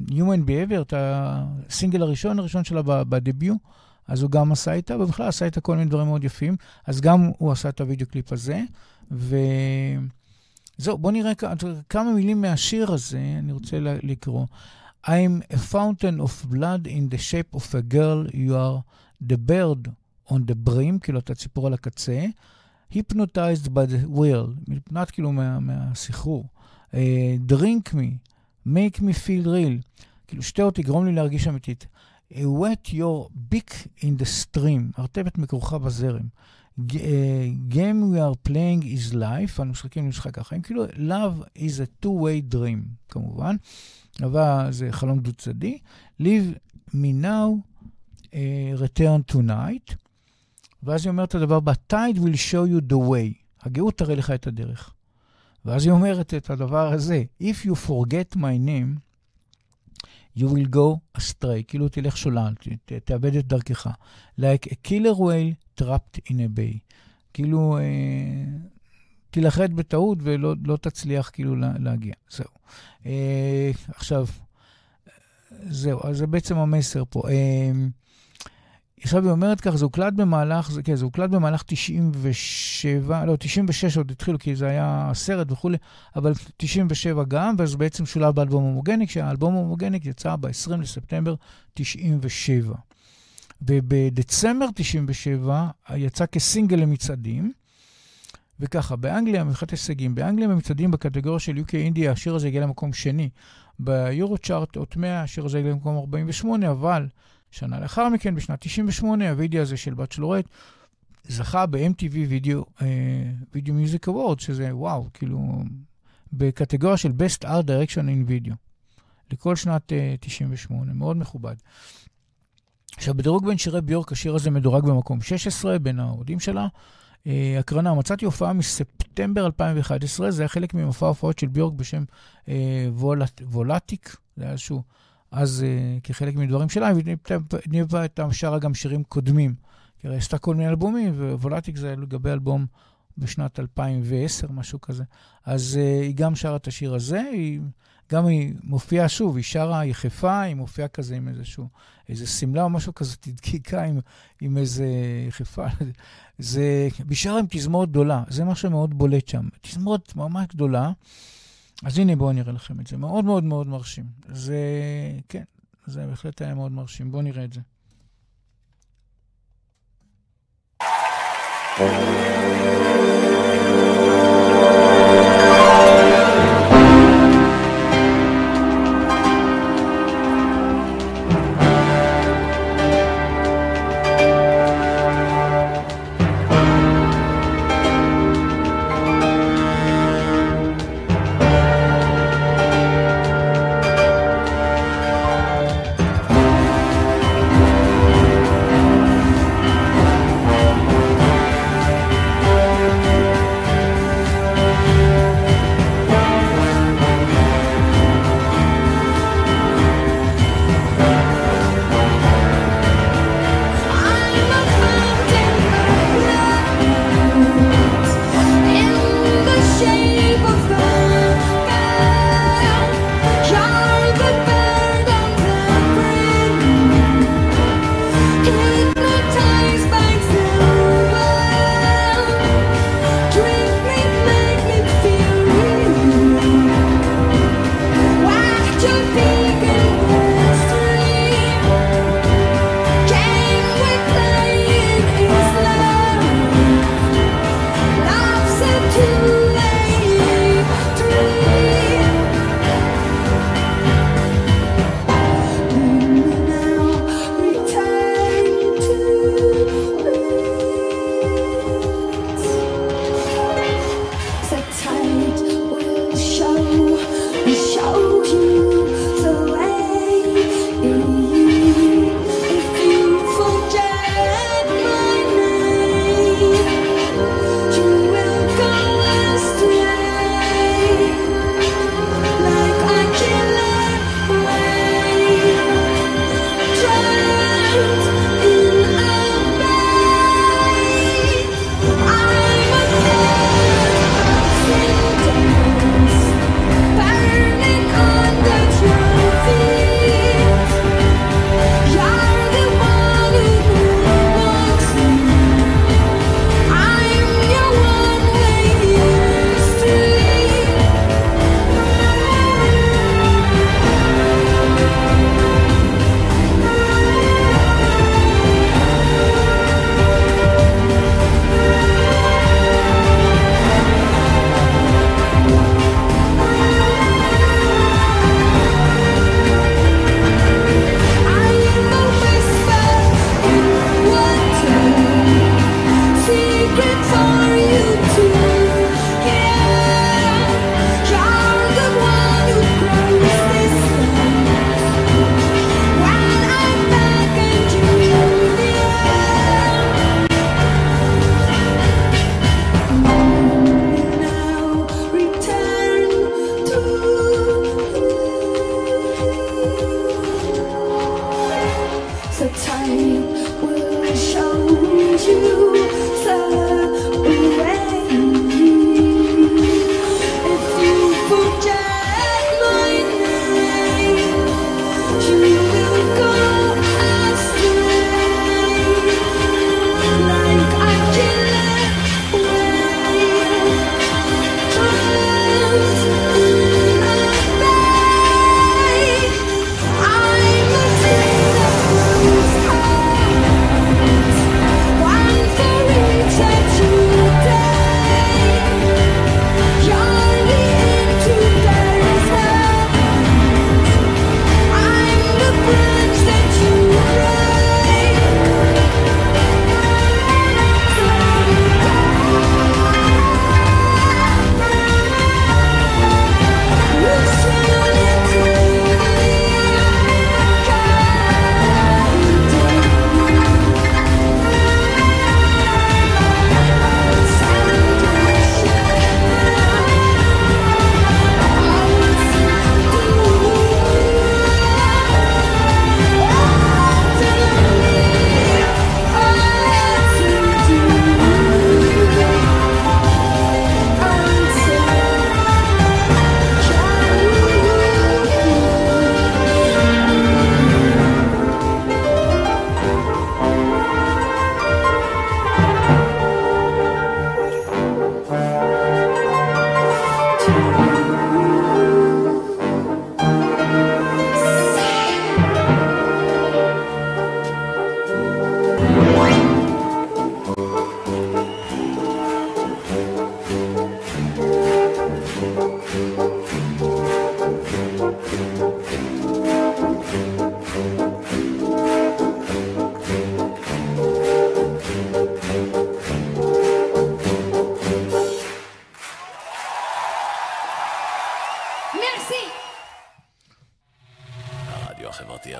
Human Behavior, את הסינגל הראשון, הראשון שלה בדביוט, אז הוא גם עשה איתה, ובכלל עשה איתה כל מיני דברים מאוד יפים, אז גם הוא עשה את הוידאו קליפ הזה, וזהו, בואו נראה כמה מילים מהשיר הזה, אני רוצה לקרוא. I'm a fountain of blood in the shape of a girl, you are the bird on the brim, כאילו אתה ציפור על הקצה, hypnotized by the will, מפנת כאילו מהסחרור, drink me, make me feel real, כאילו שתה אותי, גרום לי להרגיש אמיתית, wet your beak in the stream, הרטבת מקרוחה בזרם, game we are playing is life, אנו משחקים למשחק החיים, כאילו love is a two-way dream, כמובן, אבל זה חלום דו צדי, leave me now, uh, return tonight, ואז היא אומרת את הדבר, but tide will show you the way, הגאות תראה לך את הדרך, ואז היא אומרת את הדבר הזה, If you forget my name, you will go astray, כאילו תלך שולל, ת, תאבד את דרכך. Like a killer whale trapped in a bay. כאילו, אה, תלחד בטעות ולא לא תצליח כאילו לה, להגיע. זהו. אה, עכשיו, זהו, אז זה בעצם המסר פה. אה, עכשיו היא אומרת כך, זה הוקלט במהלך, זה, כן, זה הוקלט במהלך תשעים ושבע, לא, תשעים ושש עוד התחילו, כי זה היה סרט וכו', אבל תשעים ושבע גם, ואז בעצם שולב באלבום הומוגניק, שהאלבום הומוגניק יצא ב-עשרים לספטמבר תשעים ושבע. ובדצמבר תשעים ושבע יצא כסינגל למצעדים, וככה, באנגליה, מבחינת הישגים, באנגליה במצעדים בקטגוריה של יו קיי אינדיה, השיר הזה הגיע למקום שני. ביורו צ'ארט עוד מאה, השיר הזה הגיע למקום ארבעים ושמונה, אבל... שנה לאחר מכן, בשנת תשעים ושמונה, הוידאו הזה של בצ'לורט זכה ב-אם טי וי Video Music Awards, שזה וואו, כאילו, בקטגוריה של Best Art Direction in Video, לכל שנת תשעים ושמונה, מאוד מכובד. עכשיו, בדירוג בין שירי ביורק, השיר הזה מדורג במקום שש עשרה, בין העודים שלה, הקרנה, מצאתי הופעה מספטמבר אלפיים ואחת עשרה, זה היה חלק ממופע ההופעות של ביורק בשם וולטיק, זה היה איזשהו... אז uh, כחלק מדברים שלה, ונבע את השארה גם שירים קודמים. כי הרי עשתה כל מיני אלבומים, וולטיק זה לגבי אלבום בשנת אלפיים ועשר, משהו כזה. אז uh, היא גם שרה את השיר הזה, היא, גם היא מופיעה שוב, היא שרה, היא חיפה, היא מופיעה כזה עם איזשהו, איזה סמלה או משהו כזה, תדקיקה עם, עם איזה חיפה. זה, בשארה עם תזמורת גדולה, זה משהו מאוד בולט שם. תזמורת ממש גדולה, אז הנה בואו נראה לכם את זה, מאוד מאוד מאוד מרשים. זה, כן, זה בהחלט היה מאוד מרשים, בואו נראה את זה.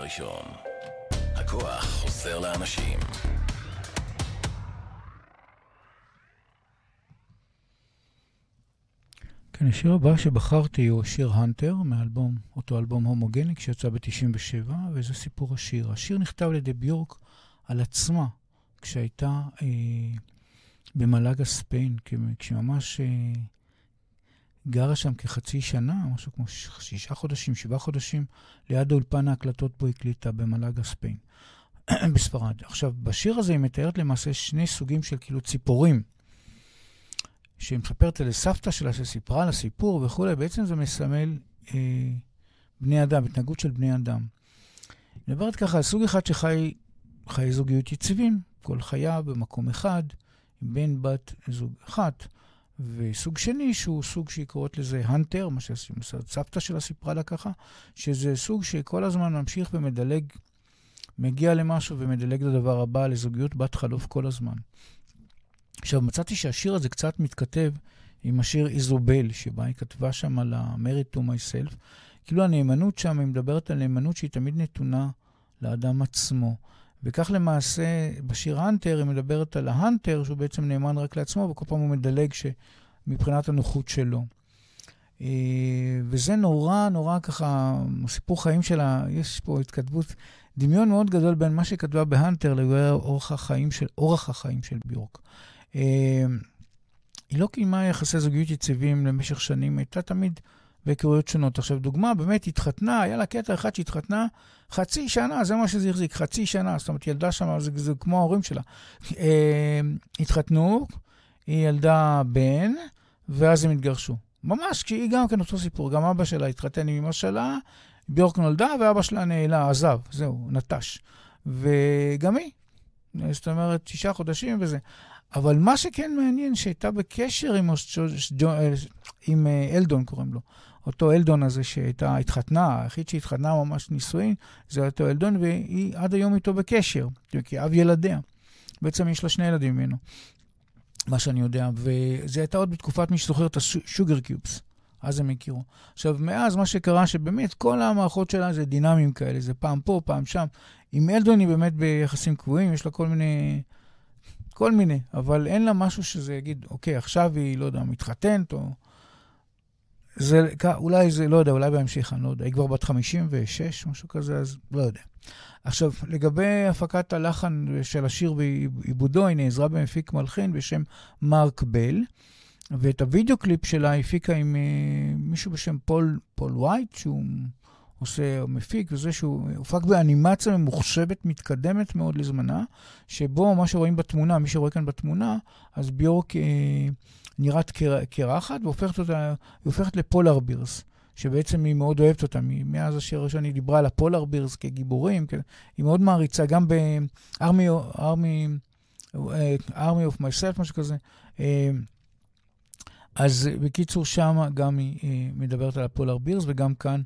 הראשון. הכוח עוזר לאנשים. כן, השיר הבא שבחרתי הוא שיר Hunter, מאלבום, אותו אלבום הומוגניק שיצא ב-תשעים ושבע, וזה סיפור השיר. השיר נכתב לידי ביורק על עצמה, כשהייתה אה, במלאגה ספיין, כשממש אה, גרה שם כחצי שנה, משהו כמו שישה חודשים, שבעה חודשים, ליד האולפן ההקלטות בו הקליטה במלאגה ספיין, בספרד. עכשיו, בשיר הזה היא מתארת למעשה שני סוגים של כאילו ציפורים, שהיא מספרת לסבתא שלה שסיפרה על הסיפור וכו'. בעצם זה מסמל אה, בני אדם, התנהגות של בני אדם. מדברת ככה, סוג אחד שחי חיי זוגיות יציבים, כל חיה במקום אחד, בן בת זוג אחת, וסוג שני שהוא סוג שהיא קוראת לזה Hunter, מה שסבתא שלה סיפרה לה ככה, שזה סוג שכל הזמן ממשיך ומדלג, מגיע למשהו ומדלג לדבר הבא, לזוגיות בת חלוף כל הזמן. עכשיו, מצאתי שהשיר הזה קצת מתכתב עם השיר איזובל, שבה היא כתבה שם על ה-Married to myself. כאילו הנאמנות שם, היא מדברת על נאמנות שהיא תמיד נתונה לאדם עצמו. וכך למעשה, בשיר Hunter, היא מדברת על ה-Hunter, שהוא בעצם נאמן רק לעצמו, וכל פעם הוא מדלג שמבחינת הנוחות שלו. וזה נורא, נורא ככה, סיפור חיים שלה, יש פה התכתבות, דמיון מאוד גדול בין מה שכתבה ב-Hunter לגבי אורח החיים של, אורח החיים של ביורק. היא לא קיימה יחסי זוגיות יציבים למשך שנים, הייתה תמיד בהיכרויות שונות. עכשיו, דוגמה, באמת התחתנה, היה לה קטע אחד שהתחתנה חצי שנה, זה מה שזה החזיק, חצי שנה, זאת אומרת, ילדה שם, זה, זה כמו ההורים שלה. התחתנו, היא ילדה בן, ואז הם התגרשו. ממש, כשהיא גם כן אותו סיפור, גם אבא שלה התחתן עם אמא שלה, ביורק נולדה, ואבא שלה נעלה, עזב, זהו, נטש. וגם היא, זאת אומרת, שישה חודשים וזה. אבל מה שכן מעניין, שהייתה בקשר עם, עם אלדון, קוראים לו. אותו אלדון הזה שהייתה התחתנה, היחיד שהתחתנה ממש נישואין, זה אותו אלדון, והיא עד היום איתו בקשר, כי אב ילדיה. בעצם יש לה שני ילדים ממנו, מה שאני יודע. וזה הייתה עוד בתקופת מי שזוכר את השוגר קיובס, אז הם הכירו. עכשיו, מאז מה שקרה, שבאמת כל המערכות שלה זה דינאמים כאלה, זה פעם פה, פעם שם. עם אלדון היא באמת ביחסים קבועים, יש לה כל מיני... כל מיני, אבל אין לה משהו שזה יגיד, אוקיי, עכשיו היא, לא יודע, מתחתנת, או... זה, אולי זה, לא יודע, אולי בהמשיך, אני לא יודע, היא כבר בת חמישים ושש, משהו כזה, אז לא יודע. עכשיו, לגבי הפקת הלחן של השיר בעיבודו, היא נעזרה במפיק מלחין בשם מרק בל, ואת הוידאו קליפ שלה הפיקה עם מישהו בשם פול, פול ווייט, שהוא עושה מפיק, וזה שהוא הופק באנימציה ממוחשבת, מתקדמת מאוד לזמנה, שבו מה שרואים בתמונה, מי שרואה כאן בתמונה, אז ביורק אה, נראית קרחת, והופכת אותה, הופכת לפולר בירס, שבעצם היא מאוד אוהבת אותה, מאז השיר הראשון היא דיברה על הפולר בירס כגיבורים, היא מאוד מעריצה, גם ב-Army, Army, Army of Myself, משהו כזה, אה, אז בקיצור שם גם היא אה, מדברת על הפולר בירס, וגם כאן,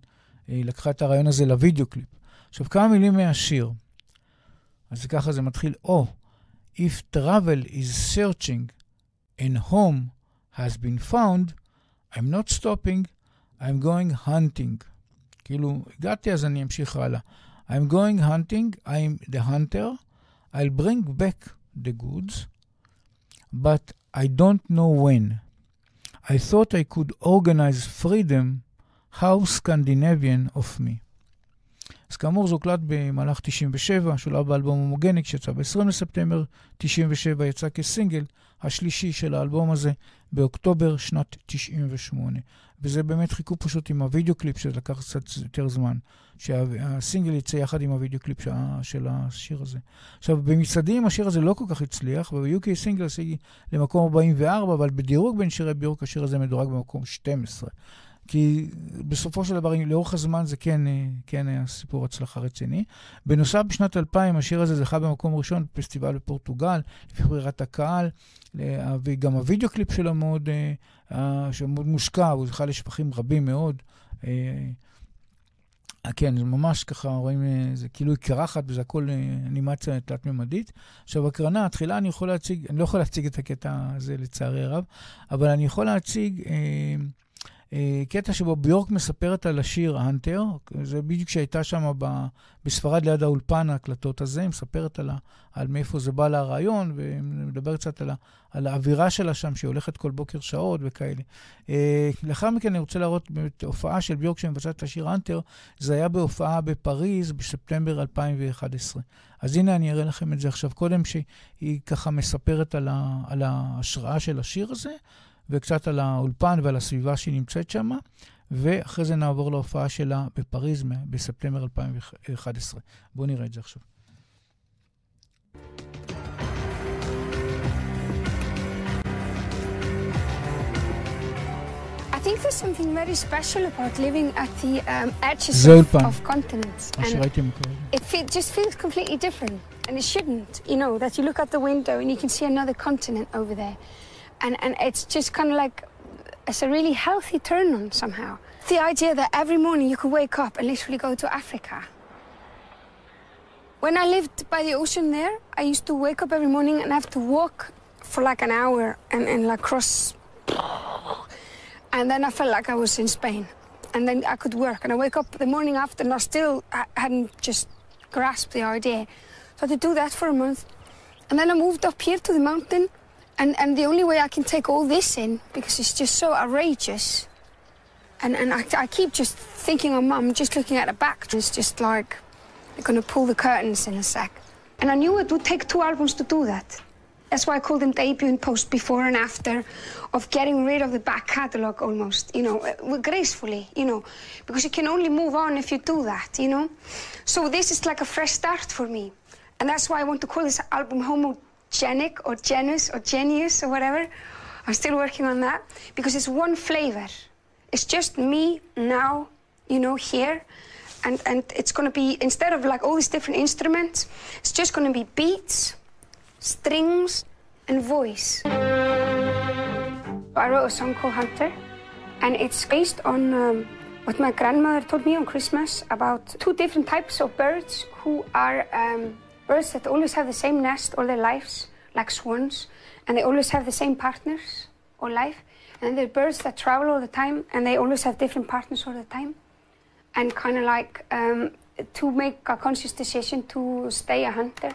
היא לקחה את הרעיון הזה לוידאו קליפ. עכשיו, כמה מילים מהשיר. אז ככה זה מתחיל, Oh, if travel is searching and home has been found, I'm not stopping, I'm going hunting. כאילו, הגעתי, אז אני אמשיך הלאה. I'm going hunting, I'm the hunter, I'll bring back the goods, but I don't know when. I thought I could organize freedom How Scandinavian of Me. אז כאמור, זו קלט במהלך תשעים ושבע, שולב באלבום הומוגניק, שיצא ב-עשרים לספטמבר תשעים ושבע, יצא כסינגל השלישי של האלבום הזה, באוקטובר שנת תשעים ושמונה. וזה באמת חיכו פשוט עם הוידאו קליפ, שלקח קצת יותר זמן, שהסינגל יצא יחד עם הוידאו קליפ של השיר הזה. עכשיו, במצעדים השיר הזה לא כל כך הצליח, וב-יו קיי סינגל השיג למקום ארבעים וארבע, אבל בדירוג בין שירי ביורק, השיר הזה מדורג במקום שתים עשרה. כי בסופו של דבר, לאורך הזמן זה כן, כן היה סיפור הצלחה רציני. בנוסף, בשנת אלפיים, השיר הזה זכה במקום ראשון, פסטיבל בפורטוגל, לפי ברירת הקהל, וגם הוידאו קליפ שלו מאוד, שמאוד מושקע, הוא זכה לשבחים רבים מאוד. כן, ממש ככה, רואים, זה כאילו קרחת, וזה הכל אנימציה תלת-ממדית. עכשיו, הקרנה, התחילה, אני יכול להציג, אני לא יכול להציג את הקטע הזה לצערי הרב, אבל אני יכול להציג... קטע שבו ביורק מספרת על השיר "Hunter", זה בדיוק שהייתה שם בספרד ליד האולפן ההקלטות הזה, היא מספרת על, על מאיפה זה בא לרעיון, ומדבר קצת על, על האווירה שלה שם, שהיא הולכת כל בוקר שעות וכאלה. לאחר מכן אני רוצה להראות את הופעה של ביורק שמבצעת את השיר "Hunter", זה היה בהופעה בפריז בספטמבר אלפיים ואחת עשרה. אז הנה אני אראה לכם את זה עכשיו קודם, שהיא ככה מספרת על, ה, על ההשראה של השיר הזה, וקצת על האולפן ועל הסביבה שהיא נמצאת שם, ואחרי זה נעבור להופעה שלה בפריז בספטמבר אלפיים ואחת עשרה. בואו נראה את זה עכשיו. I think there's something very special about living at the um, edges of, of continents. And it feel, just feels completely different, and it shouldn't, you know, that you look out the window and you can see another continent over there. And, and it's just kind of like, it's a really healthy turn on somehow. The idea that every morning you could wake up and literally go to Africa. When I lived by the ocean there, I used to wake up every morning and have to walk for like an hour and, and like cross. And then I felt like I was in Spain. And then I could work. And I wake up the morning after and I still hadn't just grasped the idea. So I had to do that for a month. And then I moved up here to the mountain. And, and the only way I can take all this in, because it's just so outrageous, and, and I, I keep just thinking of Mum, just looking at her back. It's just like, they're going to pull the curtains in a sec. And I knew it would take two albums to do that. That's why I called them Debut and Post, before and after, of getting rid of the back catalogue almost, you know, gracefully, you know, because you can only move on if you do that, you know. So this is like a fresh start for me. And that's why I want to call this album Homogenic. Genic or genus or genius or whatever. I'm still working on that because it's one flavor. It's just me now, you know, here. And, and it's going to be, instead of like all these different instruments, it's just going to be beats, strings, and voice. I wrote a song called Hunter, and it's based on um, what my grandmother told me on Christmas about two different types of birds who are... Um, Birds that always have the same nest all their lives, like swans, and they always have the same partners all life. And there are birds that travel all the time, and they always have different partners all the time. And kind of like um, to make a conscious decision to stay a hunter.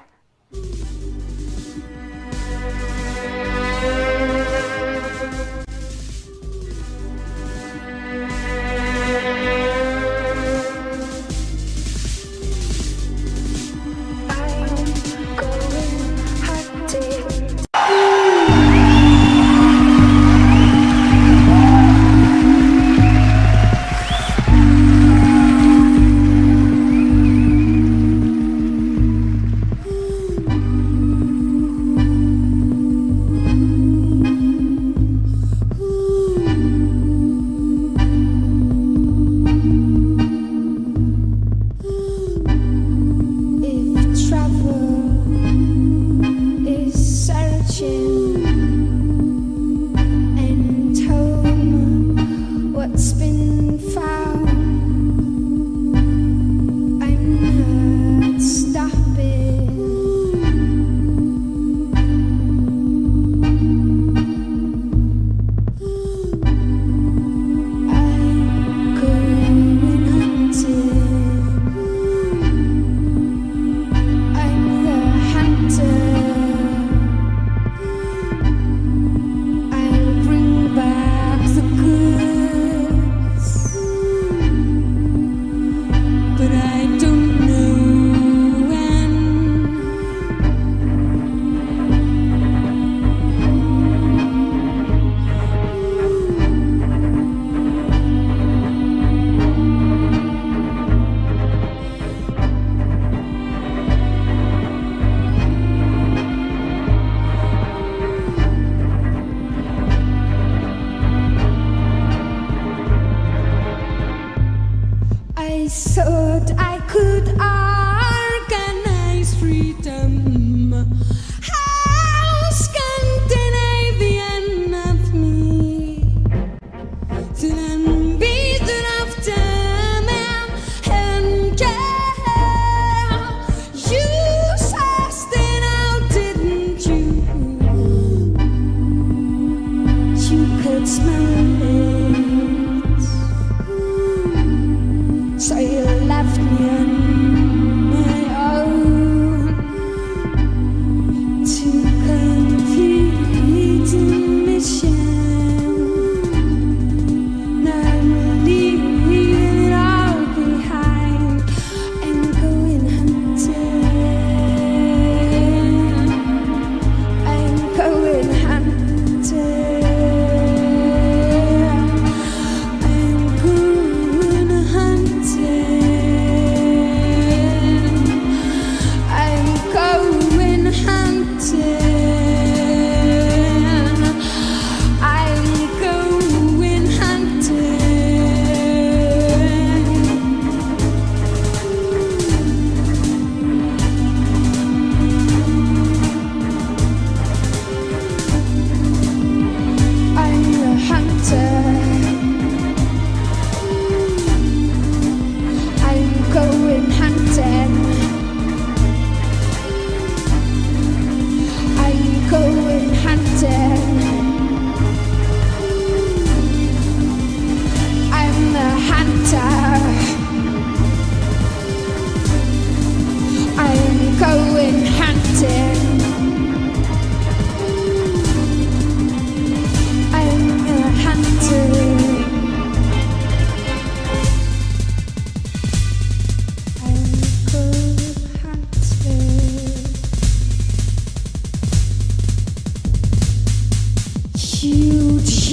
You could smell it.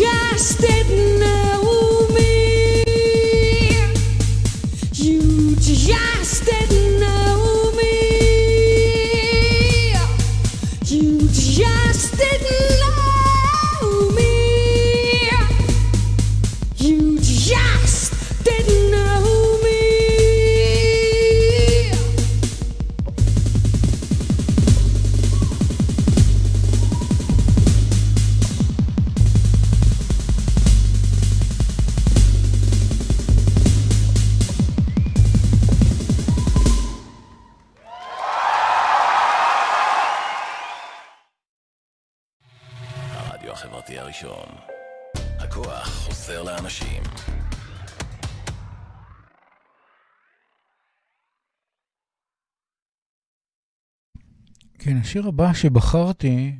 just didn't know me. You just didn't know me. You just didn't know me. You just didn't know me. הרדיו החברתי הראשון. הכוח עוזר לאנשים. כן, השיר הבא שבחרתי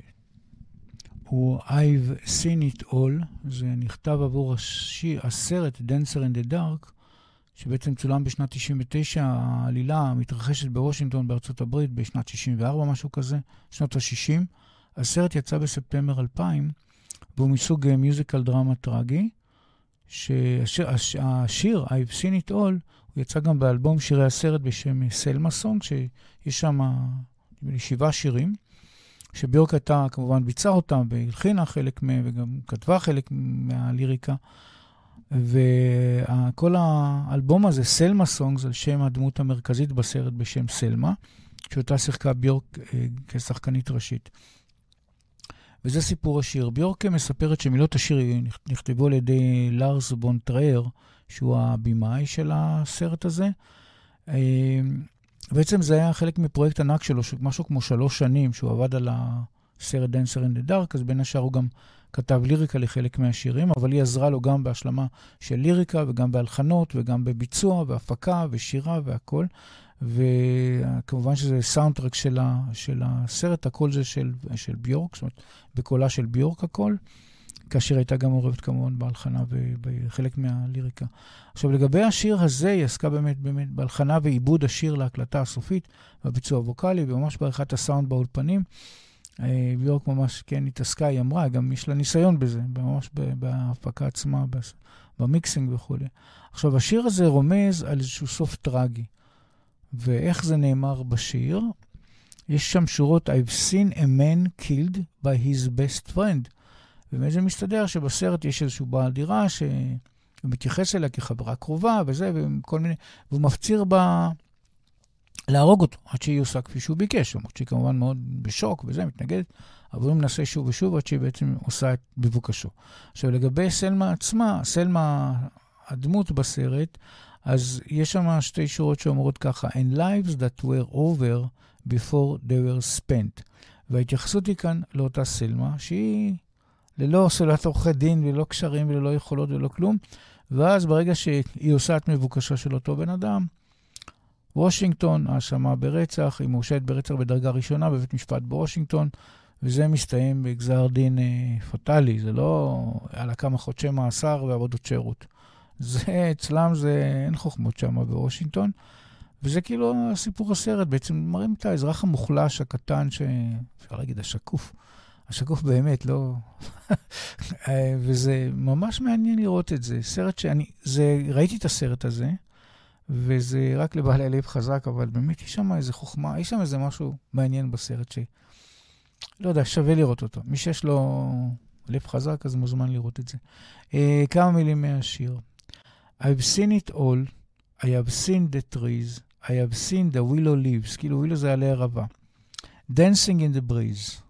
הוא I've seen it all. זה נכתב עבור השיר, הסרט Dancer in the Dark, שבעצם צולם בשנת תשעים ותשע. העלילה מתרחשת בוושינגטון בארצות הברית בשנת שישים וארבע, משהו כזה, שנות ה-שישים. הסרט יצא בספטמבר אלפיים, והוא מסוג מיוזיקל דרמה טרגי. שהשיר I've seen it all הוא יצא גם באלבום שירי הסרט בשם סלמה סונג, שיש שם שבעה שירים שביורק הייתה כמובן ביצעה אותם והלחינה חלק מהם וגם כתבה חלק מהליריקה. וכל האלבום הזה, סלמה סונגס, על שם הדמות המרכזית בסרט בשם סלמה, שאותה שיחקה ביורק כשחקנית ראשית. וזה סיפור השיר. ביורק מספרת שמילות השיר נכתבו על ידי לארס בון טרייר, שהוא הבימאי של הסרט הזה. בעצם זה היה חלק מפרויקט ענק שלו, משהו כמו שלוש שנים, שהוא עבד על הסרט Dancer in the Dark, אז בין השאר הוא גם כתב ליריקה לחלק מהשירים, אבל היא עזרה לו גם בהשלמה של ליריקה, וגם בהלחנות, וגם בביצוע, והפקה, ושירה, והכל. וכמובן שזה סאונדטרק של, ה, של הסרט, הכל זה של, של ביורק, זאת אומרת, בקולה של ביורק הכל, כאשר הייתה גם עורבת כמובן בהלחנה ובחלק מהליריקה. עכשיו, לגבי השיר הזה, היא עסקה באמת, באמת בהלחנה ועיבוד השיר להקלטה הסופית, והביצוע ווקלי, וממש בעריכת הסאונד באולפנים. ביורק ממש כן התעסקה, היא אמרה, גם יש לה ניסיון בזה, ממש בהפקה עצמה, במיקסינג וכו'. עכשיו, השיר הזה רומז על איזשהו סוף טרגי. ואיך זה נאמר בשיר? יש שם שורות, I've seen a man killed by his best friend. ומאיזה מסתדר שבסרט יש איזשהו בעל דירה שמתייחס אליה כחברה קרובה וזה, וכל מיני, והוא מפציר בה להרוג אותו, עד שהיא עושה כפי שהוא ביקש, עד שהיא כמובן מאוד בשוק וזה, מתנגדת, אבל הוא מנסה שוב ושוב, עד שהיא בעצם עושה את בבוקשו. עכשיו, לגבי סלמה עצמה, סלמה הדמות בסרט, אז יש שם שתי שורות שאומרות ככה, and lives that were over before they were spent. וההתייחסות היא כאן לאותה סלמה, שהיא ללא סולת עורכי דין, ללא קשרים, ללא יכולות ולא כלום, ואז ברגע שהיא עושה את מבוקשה של אותו בן אדם, וושינגטון, האשמה ברצח, היא מאושרת ברצח בדרגה ראשונה בבית משפט בוושינגטון, וזה מסתיים בגזר דין אה, פטלי, זה לא על כמה חודשי מאסר ועבודות שירות. זה, אצלם זה, אין חוכמות שם בוושינגטון, וזה כאילו סיפור הסרט, בעצם מראים את האזרח המוחלש, הקטן, ש... אפשר להגיד, השקוף, השקוף באמת, לא... וזה ממש מעניין לראות את זה, סרט שאני, זה, ראיתי את הסרט הזה, וזה רק לבעלי לב חזק, אבל באמת יש שם איזה חוכמה, יש שם איזה משהו מעניין בסרט ש... לא יודע, שווה לראות אותו. מי שיש לו לב חזק, אז מוזמן לראות את זה. אה, כמה מילים מהשיר. I've seen it all, I have seen the trees, I have seen the willow leaves, כאילו willow זה עלי הרבה. Dancing in the breeze.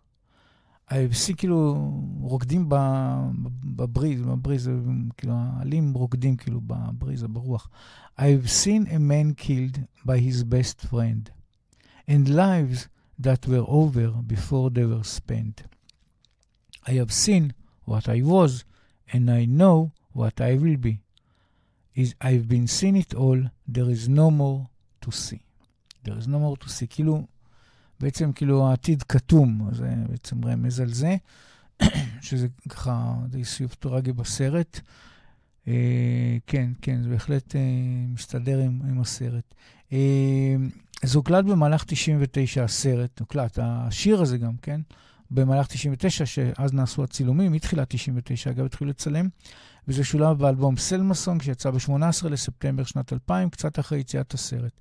I've seen, כאילו, רוקדים בבריז, בבריז, כאילו, העלים רוקדים, כאילו, בבריז, ברוח. I've seen a man killed by his best friend, and lives that were over before they were spent. I have seen what I was, and I know what I will be. Is I've been seen it all, there is no more to see. There is no more to see, כאילו, בעצם כאילו העתיד כתום, זה בעצם רמז על זה, שזה ככה די סיוב טורגי בסרט. אה, כן, כן, זה בהחלט אה, מסתדר עם, עם הסרט. אה, זה הוקלט במהלך תשעים ותשע הסרט, הוקלט, השיר הזה גם, כן, במהלך תשעים ותשע, שאז נעשו הצילומים, מתחילת תשעים ותשע, אגב, התחילו לצלם, וזה שולב באלבום סלמה סונג, שיצא ב-שמונה עשרה לספטמבר שנת אלפיים, קצת אחרי יציאת הסרט.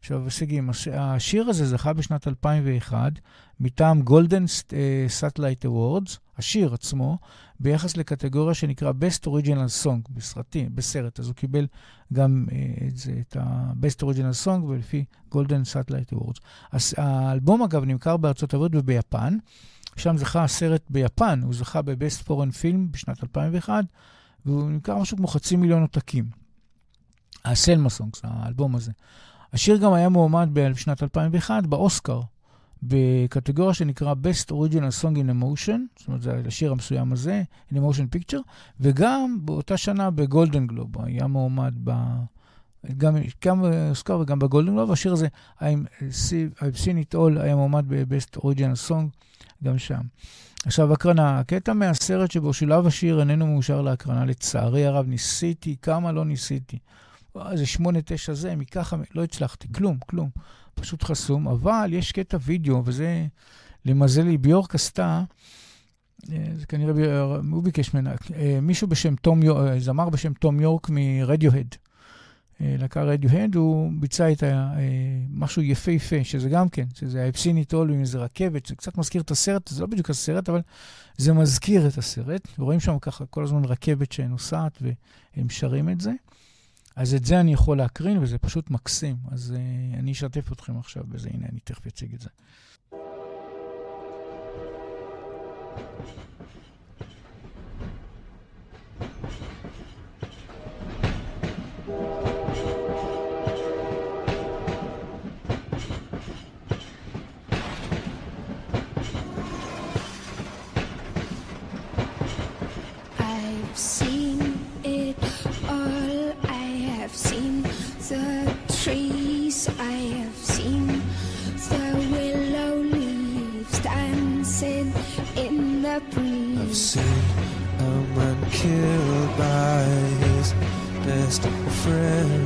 עכשיו, הישגים, השיר הזה זכה בשנת אלפיים ואחת, מטעם Golden Satellite Awards, השיר עצמו, ביחס לקטגוריה שנקרא Best Original Song, בסרטים, בסרט. אז הוא קיבל גם את זה, את ה-Best Original Song, ולפי Golden Satellite Awards. אז האלבום, אגב, נמכר בארצות הברית וביפן, שם זכה הסרט ביפן, הוא זכה ב-Best Foreign Film בשנת אלפיים ואחת, והוא נמכר משהו כמו חצי מיליון עותקים. הסלמה סונגס, האלבום הזה. השיר גם היה מועמד בשנת אלפיים ואחת באוסקר, בקטגוריה שנקרא Best Original Song in a Motion, זאת אומרת, זה השיר המסוים הזה, in a Motion Picture, וגם באותה שנה בגולדן גלוב, היה מועמד ב... גם, גם באוסקר וגם בגולדן גלוב, השיר הזה, I've seen it all, היה מועמד ב-Best Original Song, גם שם. עכשיו, הקרנה, הקטע מהסרט שבו שולב השיר איננו מאושר להקרנה, לצערי הרב, ניסיתי, כמה לא ניסיתי. זה שמונה תשע זה, מככה, לא הצלחתי, כלום, כלום, פשוט חסום, אבל יש קטע וידאו, וזה למזלי, ביורק עשתה, זה כנראה ביורק, הוא ביקש מנה, מישהו בשם תום יורק, זמר בשם תום יורק מרדיוהד, לקה רדיוהד, הוא ביצע את משהו יפה-יפה, שזה גם כן, שזה I've seen it all, וזה רכבת, זה קצת מזכיר את הסרט, זה לא בדיוק הסרט, אבל זה מזכיר את הסרט, ורואים שם ככה כל הזמן רכבת שנוסעת, והם שרים את זה, אז את זה אני יכול להקרין, וזה פשוט מקסים. אז uh, אני אשתף אתכם עכשיו בזה. הנה, אני תכף אציג את זה. I've seen it all. I've seen the trees, I have seen the willow leaves dancing in the breeze. I've seen a man killed by his best friend,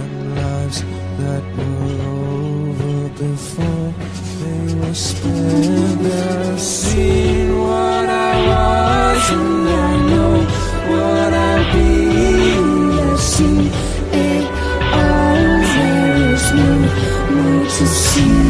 and lives that were over before they were spent. I've seen what I was, and I know what I'll be. I've seen it all, there is no more to see.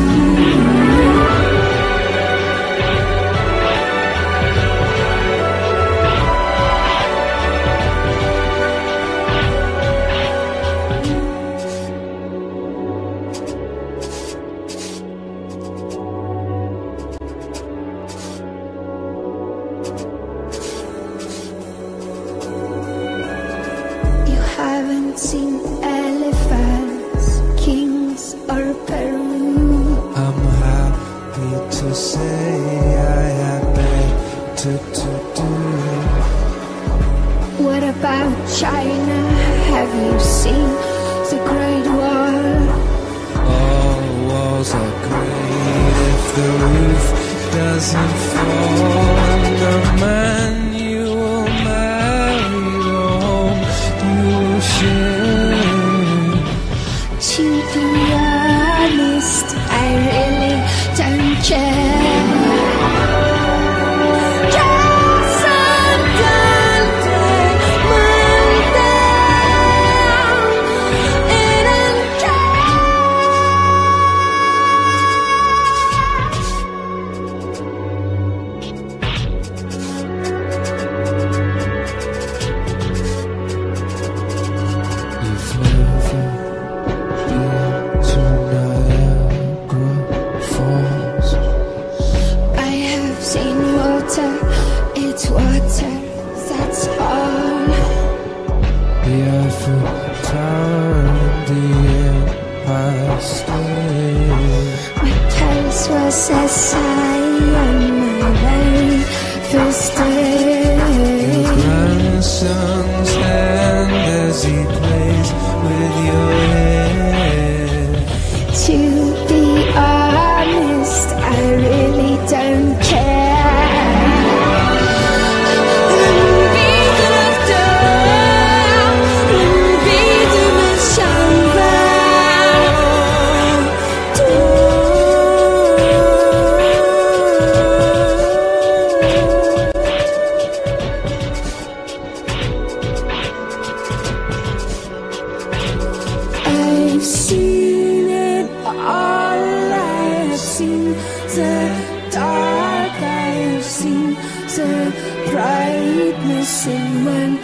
brightness in one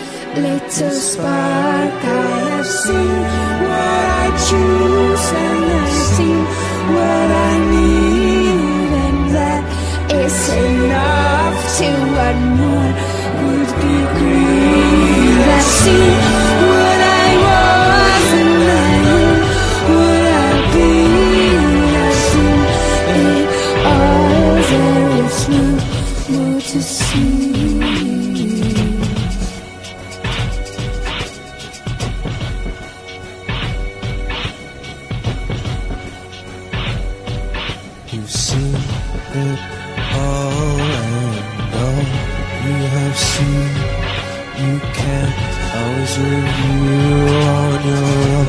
little spark. I have seen what I choose, and I've seen what I need, and that is enough to what more would be greed. I've seen what I was, and I know what I'll be. I've seen it all, there is no more to see. With you on your own,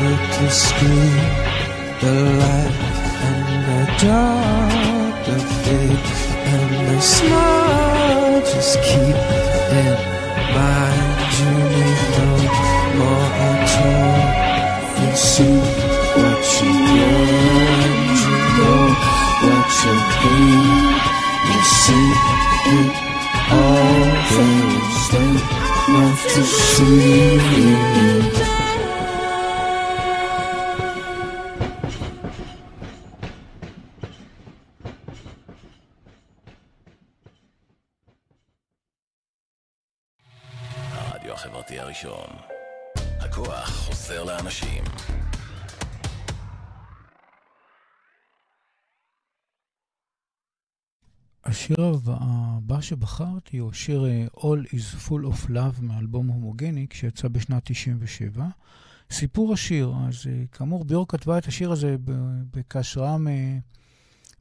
with the screen, the light and the dark, the fate and the smile. Just keep in mind you need no more control. You see what you want, you know what you need. You see it all, there is no love to see you. הרדיו החברתי הראשון. הכוח עוזר לאנשים. השיר הבא שבחרתי הוא שיר All is full of love מאלבום הומוגניק שיצא בשנת תשעים ושבע. סיפור השיר, אז כאמור ביורק כתבה את השיר הזה בקשרה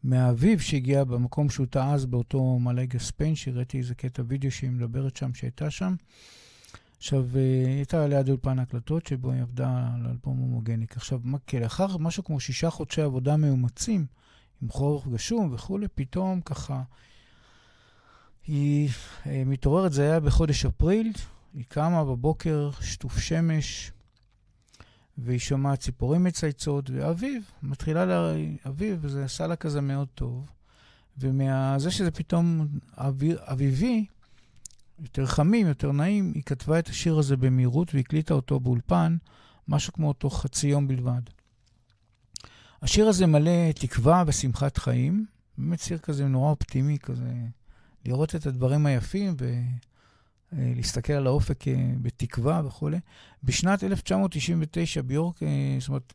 מהאביב שהגיע במקום שהוא תעז באותו מלאגה ספיין, שראיתי איזה קטע וידאו שהיא מדברת שם, שהייתה שם. עכשיו הייתה ליד אולפן הקלטות שבו היא עבדה על אלבום הומוגניק. עכשיו לאחר משהו כמו שישה חודשי עבודה מאומצים, עם חורף גשום וכו', פתאום ככה היא מתעוררת, זה היה בחודש אפריל, היא קמה בבוקר, שטוף שמש, והיא שומעת ציפורים מצייצות, ואביב, מתחילה לה, אביב, זה עשה לה כזה מאוד טוב, ומזה שזה פתאום אביב, אביבי, יותר חמים, יותר נעים, היא כתבה את השיר הזה במהירות, והקליטה אותו באולפן, משהו כמו אותו חצי יום בלבד. השיר הזה מלא תקווה ושמחת חיים, באמת שיר כזה נורא אופטימי, כזה לראות את הדברים היפים ולהסתכל על האופק בתקווה וכו'. בשנת אלף תשע מאות תשעים ותשע ביורק, זאת אומרת,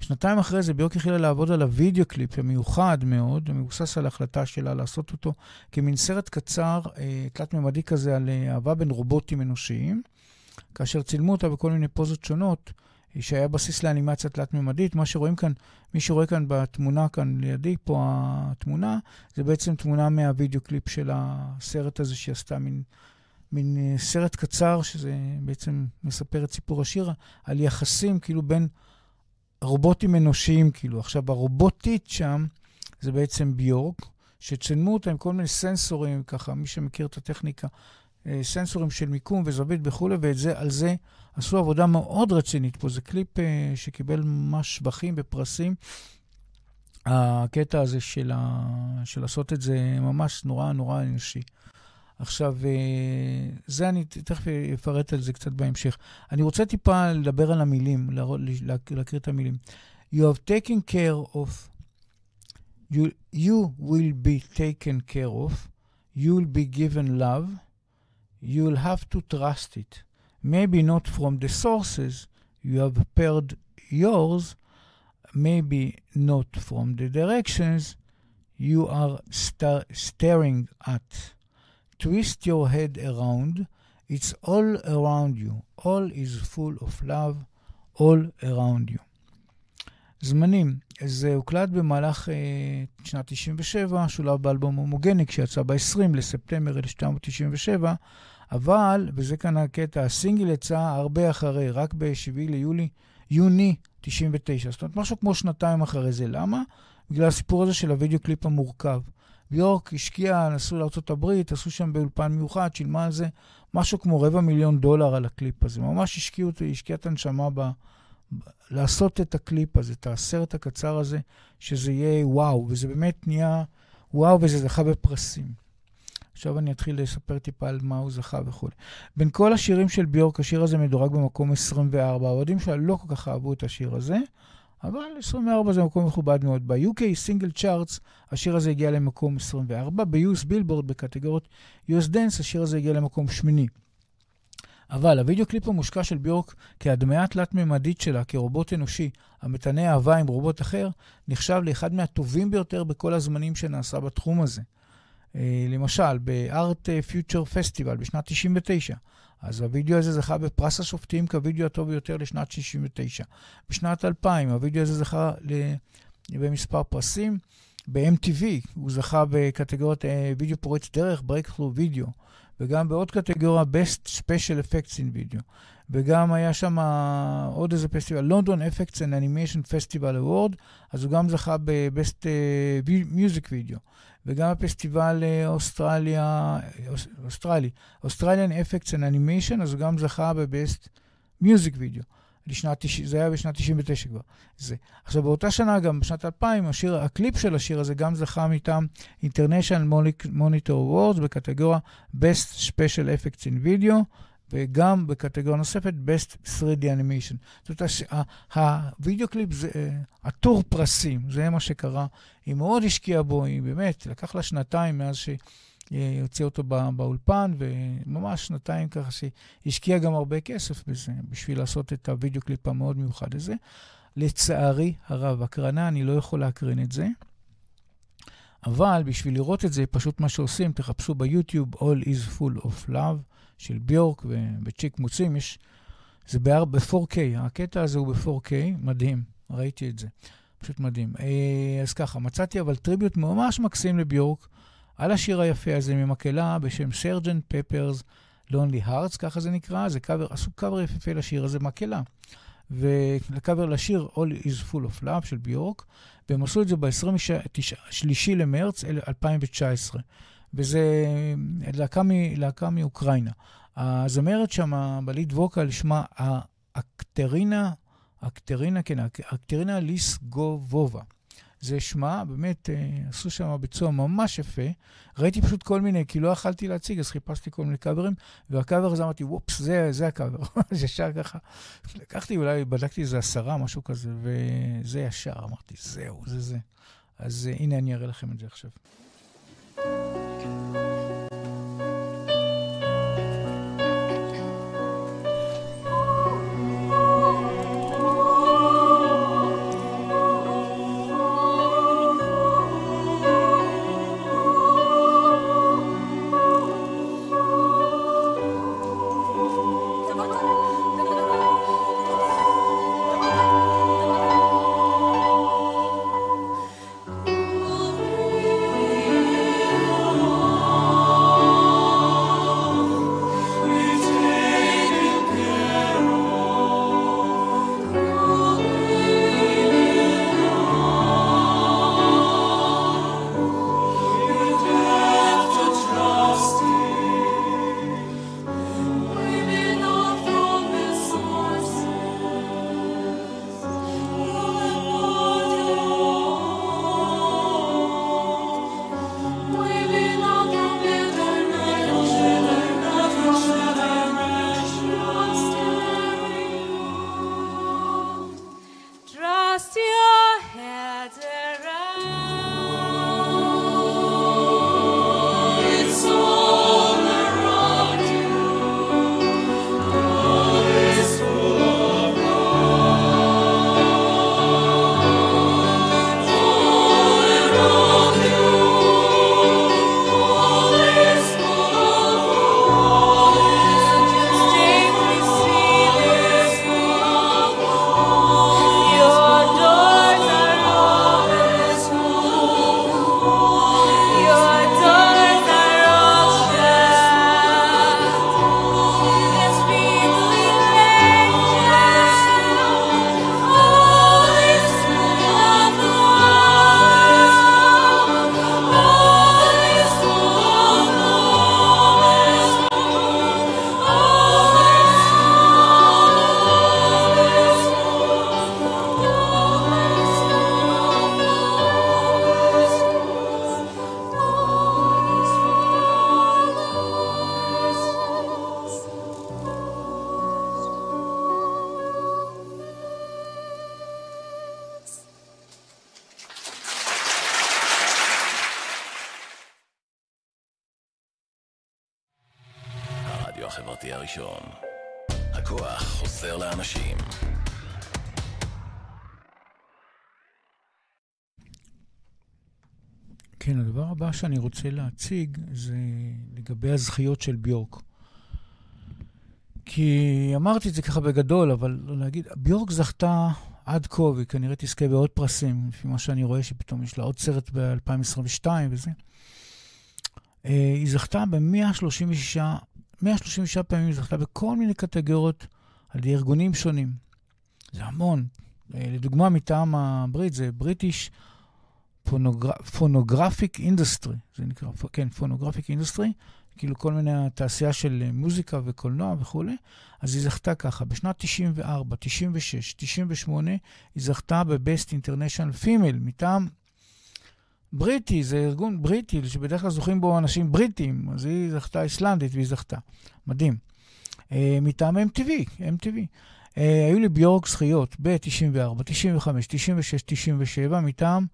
שנתיים אחרי זה ביורק החליטה לעבוד על הוידאו קליפ המיוחד מאוד, המבוסס על ההחלטה שלה לעשות אותו כמין סרט קצר, תלת ממדי כזה על אהבה בין רובוטים אנושיים, כאשר צילמו אותה בכל מיני פוזות שונות, שהיה בסיס לאנימציה תלת-ממדית. מה שרואים כאן, מי שרואה כאן בתמונה, כאן לידי, פה התמונה, זה בעצם תמונה מהווידאו קליפ של הסרט הזה שעשתה, מין, מין סרט קצר, שזה בעצם מספר את סיפור השיר, על יחסים כאילו בין רובוטים אנושיים כאילו. עכשיו, הרובוטית שם, זה בעצם ביורק, שצלמו אותה עם כל מיני סנסורים, ככה, מי שמכיר את הטכניקה, סנסורים של מיקום וזווית וכו', ואת זה, על זה עשו עבודה מאוד רצינית פה. זה קליפ שקיבל ממש שבחים בפרסים. הקטע הזה של, ה... של לעשות את זה ממש נורא נורא אנושי. עכשיו, זה אני תכף אפרט על זה קצת בהמשך. אני רוצה טיפה לדבר על המילים, להקריא את המילים. You have taken care of, you, you will be taken care of, you will be given love, you'll have to trust it. Maybe not from the sources you have paired yours, maybe not from the directions you are star- staring at. Twist your head around. It's all around you. All is full of love. All around you. זמנים, זה הוקלט במהלך uh, שנת תשעים ושבע, שולב באלבום הומוגניק שיצא ב-עשרים לספטמבר אלף תשע מאות תשעים ושבע, אבל, וזה כאן הקטע, הסינגל יצא הרבה אחרי, רק ב-שבעה ליולי, יוני תשעים ותשע, זאת אומרת משהו כמו שנתיים אחרי זה. למה? בגלל הסיפור הזה של הוידאו קליפ המורכב. ביורק השקיעה, נסעו לארצות הברית, עשו שם באולפן מיוחד, שילמה על זה משהו כמו רבע מיליון דולר על הקליפ הזה, ממש השקיעו, השקיעה את הנשמה ב... לעשות את הקליפ הזה, את הסרט הקצר הזה, שזה יהיה וואו, וזה באמת נהיה וואו, וזה זכה בפרסים. עכשיו אני אתחיל לספר טיפה על מה הוא זכה וכו'. בין כל השירים של ביורק, השיר הזה מדורג במקום עשרים וארבע. העובדים שלה לא כל כך אהבו את השיר הזה, אבל עשרים וארבע זה מקום מכובד מאוד. ב-יו קיי Single Charts, השיר הזה הגיע למקום עשרים וארבע. ב-יו אס Billboard, בקטגוריות יו אס Dance, השיר הזה הגיע למקום שמיני. אבל הווידאו קליפ המושקע של ביורק כהדמיה תלת-ממדית שלה, כרובוט אנושי, המתנה אהבה עם רובוט אחר, נחשב לאחד מהטובים ביותר בכל הזמנים שנעשה בתחום הזה. למשל, בארט פיוטר פסטיבל בשנת תשעים ותשע, אז הווידאו הזה זכה בפרס השופטים כווידאו הטוב ביותר לשנת שישים ותשע. בשנת אלפיים, הווידאו הזה זכה במספר פרסים. ב-אם טי וי הוא זכה בקטגוריית וידאו פורץ דרך, ברייקת'רו וידאו, וגם בעוד קטגוריה Best Special Effects in Video, וגם היה שם עוד איזה פסטיבל, London Effects and Animation Festival Award, אז הוא גם זכה ב-Best Music Video, וגם הפסטיבל אוסטרליה, אוסטרלי, Australian Effects and Animation, אז הוא גם זכה ב-Best Music Video. לשנת, זה היה בשנת תשעים ותשע כבר. זה. עכשיו, באותה שנה, גם בשנת אלפיים, השיר, הקליפ של השיר הזה גם זכה מטעם International Monitor Awards בקטגוריה Best Special Effects in Video, וגם בקטגוריה נוספת Best תרי די Animation. זאת אומרת, הווידאו קליפ זה עטור פרסים, זה מה שקרה. היא מאוד השקיעה בו, היא באמת לקח לה שנתיים מאז ש... יוציא אותו באולפן, וממש שנתיים ככה שהשקיע גם הרבה כסף בזה, בשביל לעשות את הווידאו קליפ המאוד מיוחד הזה. לצערי הרב, הקרנה, אני לא יכול להקרין את זה, אבל בשביל לראות את זה, פשוט מה שעושים, תחפשו ביוטיוב, All is full of love, של ביורק, ובצ'יק מוצאים, יש, זה ב-פור קיי, הקטע הזה הוא ב-פור קיי, מדהים, ראיתי את זה, פשוט מדהים. אז ככה, מצאתי אבל טריביוט ממש מקסים לביורק, על השיר היפה הזה ממקהלה בשם Sergeant Peppers Lonely Hearts, ככה זה נקרא, זה קאבר, עשו קאבר יפה לשיר הזה מקהלה. ולקאבר לשיר All is full of love של ביורק, והם עשו את זה ב-עשרים ושלושה למרץ אלפיים תשע עשרה, וזה להקה, מ, להקה מאוקראינה. הזמרת שם בליד ווקל שמה הקטרינה, הקטרינה, כן, הקטרינה ליסגו וובה. זה שמה, באמת עשו שם ביצוע ממש יפה, ראיתי פשוט כל מיני, כי לא אכלתי להציג, אז חיפשתי כל מיני קאברים, והקאבר הזה אמרתי, וופס, זה, זה הקאבר, זה ישר ככה, לקחתי, אולי בדקתי איזה עשרה, משהו כזה, וזה ישר, אמרתי, זהו, זה זה, אז הנה אני אראה לכם את זה עכשיו. הרדיו החברתי הראשון. הכוח חוזר לאנשים. כן, הדבר הבא שאני רוצה להציג זה לגבי הזכיות של ביורק. כי אמרתי את זה ככה בגדול, אבל להגיד, ביורק זכתה עד כה, והיא כנראה תזכה בעוד פרסים, לפי מה שאני רואה שפתאום יש לה עוד סרט ב-אלפיים עשרים ושתיים וזה. היא זכתה ב-מאה שלושים ושש פעמים, זכתה בכל מיני קטגוריות על ארגונים שונים. זה המון. לדוגמה, מטעם הברית, זה בריטיש פונוגרפיק אינדסטרי, זה נקרא, כן, פונוגרפיק אינדסטרי, כאילו כל מיני התעשייה של מוזיקה וקולנוע וכו'. אז היא זכתה ככה, בשנת תשעים וארבע, תשעים ושש, תשעים ושמונה, היא זכתה ב-Best International Female, מטעם בריטי, זה ארגון בריטי, שבדרך כלל זוכים בו אנשים בריטים, אז היא זכתה איסלנדית והיא זכתה. מדהים. מטעם אם טי וי, אם טי וי. היו לי ביורק זכיות ב-תשעים וארבע, תשעים וחמש, תשעים ושש, תשעים ושבע, מטעם